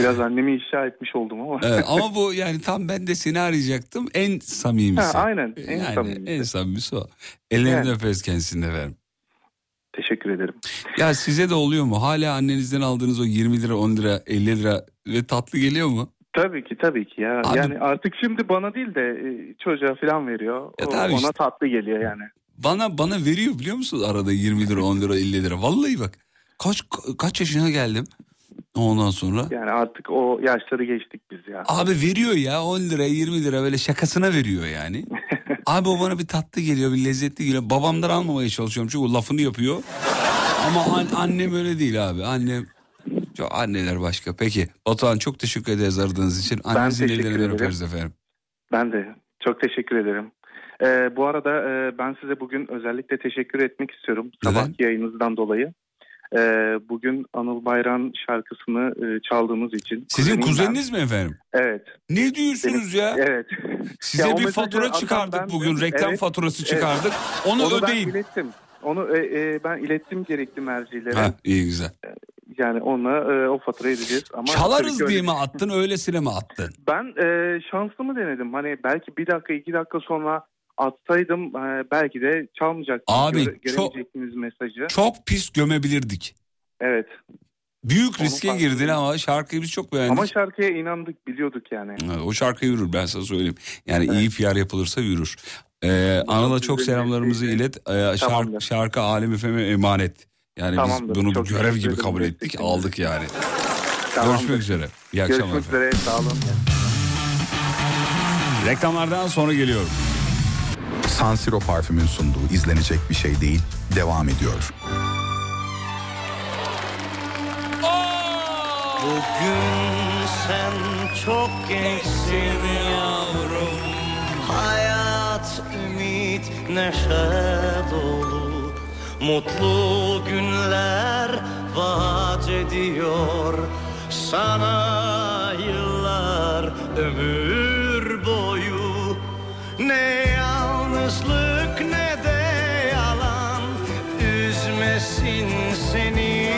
biraz annemi ifşa etmiş oldum ama. Evet, ama bu yani tam ben de seni arayacaktım en samimisi. Ha, aynen en samimisi o. Ellerini öperiz kendisini efendim. Teşekkür ederim. Ya size de oluyor mu? Hala annenizden aldığınız o 20 lira 10 lira 50 lira ve tatlı geliyor mu? Tabii ki ya. Abi, yani artık şimdi bana değil de çocuğa falan veriyor. Ona işte, tatlı geliyor yani. Bana veriyor biliyor musunuz arada 20 lira 10 lira 50 lira. Vallahi bak. Kaç yaşına geldim ondan sonra? Yani artık o yaşları geçtik biz ya. Abi veriyor ya 10 lira 20 lira böyle şakasına veriyor yani. Abi o bana bir tatlı geliyor, bir lezzetli geliyor. Babamdan almamaya çalışıyorum çünkü o lafını yapıyor. Ama annem öyle değil abi. Anneler başka. Peki Batuhan, çok teşekkür ederiz aradığınız için. Annenizin ellerinden öperiz efendim. Ben de çok teşekkür ederim. Bu arada ben size bugün özellikle teşekkür etmek istiyorum. Sabahki yayınınızdan dolayı. Bugün Anıl Bayrak'ın şarkısını çaldığınız için. Sizin kuzeniniz mi efendim? Evet. Ne diyorsunuz benim, ya? Evet. Size ya bir fatura çıkardık bugün. Reklam faturası çıkardık. Evet. Onu ödeyin. Ben ilettim gerekli mercilere. Ha, iyi güzel. Yani ona o faturayı ödeyeceğiz. Ama çalarız diye mi attın, öylesine mi attın? Ben şanslı mı denedim? Hani belki bir dakika iki dakika sonra atsaydım belki de çalmayacaktım. Abi göremeyecektiniz mesajı. Çok pis gömebilirdik. Evet. Büyük riske girdin ama şarkıyı biz çok beğendik. Ama şarkıya inandık, biliyorduk yani. O şarkı yürür, ben sana söyleyeyim. Yani iyi PR yapılırsa yürür. Anıl'a çok selamlarımızı ilet. Şarkı Alem FM'e emanet. Yani tamamdır, biz bunu bir görev gibi kabul ettik, aldık yani. Tamamdır. Görüşmek üzere. İyi akşamlar. Görüşmek üzere, sağ olun. Reklamlardan sonra geliyorum. Sansiro parfümün sunduğu izlenecek bir şey değil devam ediyor. Bugün sen çok gençsin yavrum. Hayat, ümit, neşe dolu. Mutlu günler vaat ediyor. Sana yıllar, ömür boyu. Ne yalnızlık ne de yalan üzmesin seni.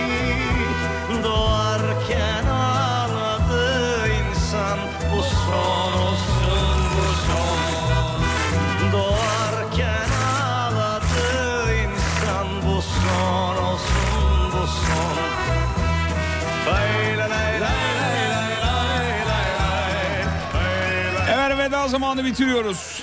Doğarken ağladı insan, bu son olsun bu son. Doğarken ağladı insan, bu son olsun bu son. Lay lay lay lay lay lay lay. Efendim veda zamanı bitiriyoruz.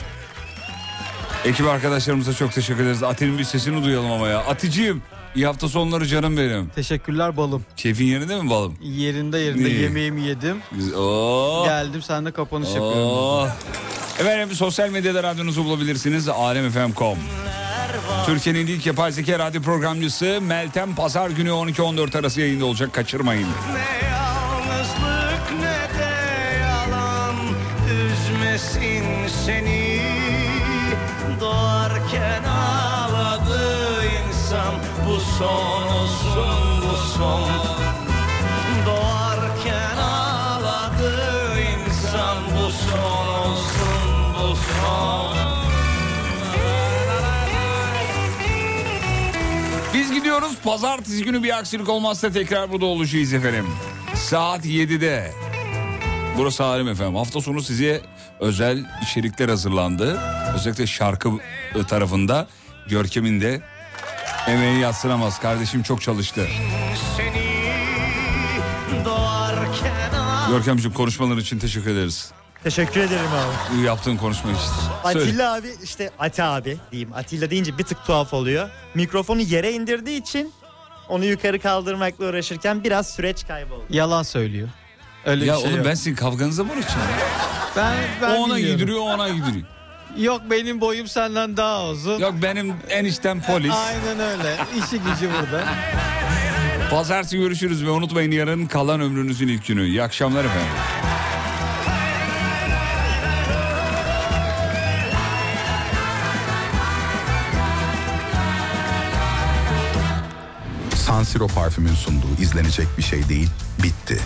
Ekip arkadaşlarımıza çok teşekkür ederiz. Ati'nin bir sesini duyalım ama ya. Ati'ciğim, iyi hafta sonları canım benim. Teşekkürler balım. Keyfin yerinde mi balım? Yerinde. Yemeğimi yedim. Geldim, sen de kapanış yapıyorum. Efendim sosyal medyada radyonuzu bulabilirsiniz. alemfm.com. Türkiye'nin ilk yapay zeka radyo programcısı Meltem pazar günü 12-14 arası yayında olacak. Kaçırmayın. Ne yalnızlık ne de yalan üzmesin seni. Doğarken ağladı insan, bu son olsun bu son. Doğarken ağladı insan, bu son olsun bu son. Biz gidiyoruz, pazartesi günü bir aksilik olmazsa tekrar burada olacağız efendim. Saat 7'de. Burası Alem efendim. Hafta sonu size özel içerikler hazırlandı. Özellikle şarkı tarafında Görkem'in de emeği yadsınamaz. Kardeşim çok çalıştı. Görkemciğim, konuşmalar için teşekkür ederiz. Teşekkür ederim abi. Yaptığın konuşma için. Atilla abi, işte Ati abi diyeyim. Atilla deyince bir tık tuhaf oluyor. Mikrofonu yere indirdiği için onu yukarı kaldırmakla uğraşırken biraz süreç kayboldu. Yalan söylüyor. Öyle ya oğlum, ben sizin kavganıza mı uğraşacağım? Ben ona biliyorum. Gidiriyor, ona gidiriyor. Yok benim boyum senden daha uzun. Yok benim eniştem polis. Aynen öyle. İşi gücü burada. Pazartesi görüşürüz ve unutmayın yarın kalan ömrünüzün ilk günü. İyi akşamlar efendim. Sansiro parfümün sunduğu İzlenecek Bir Şey Değil bitti.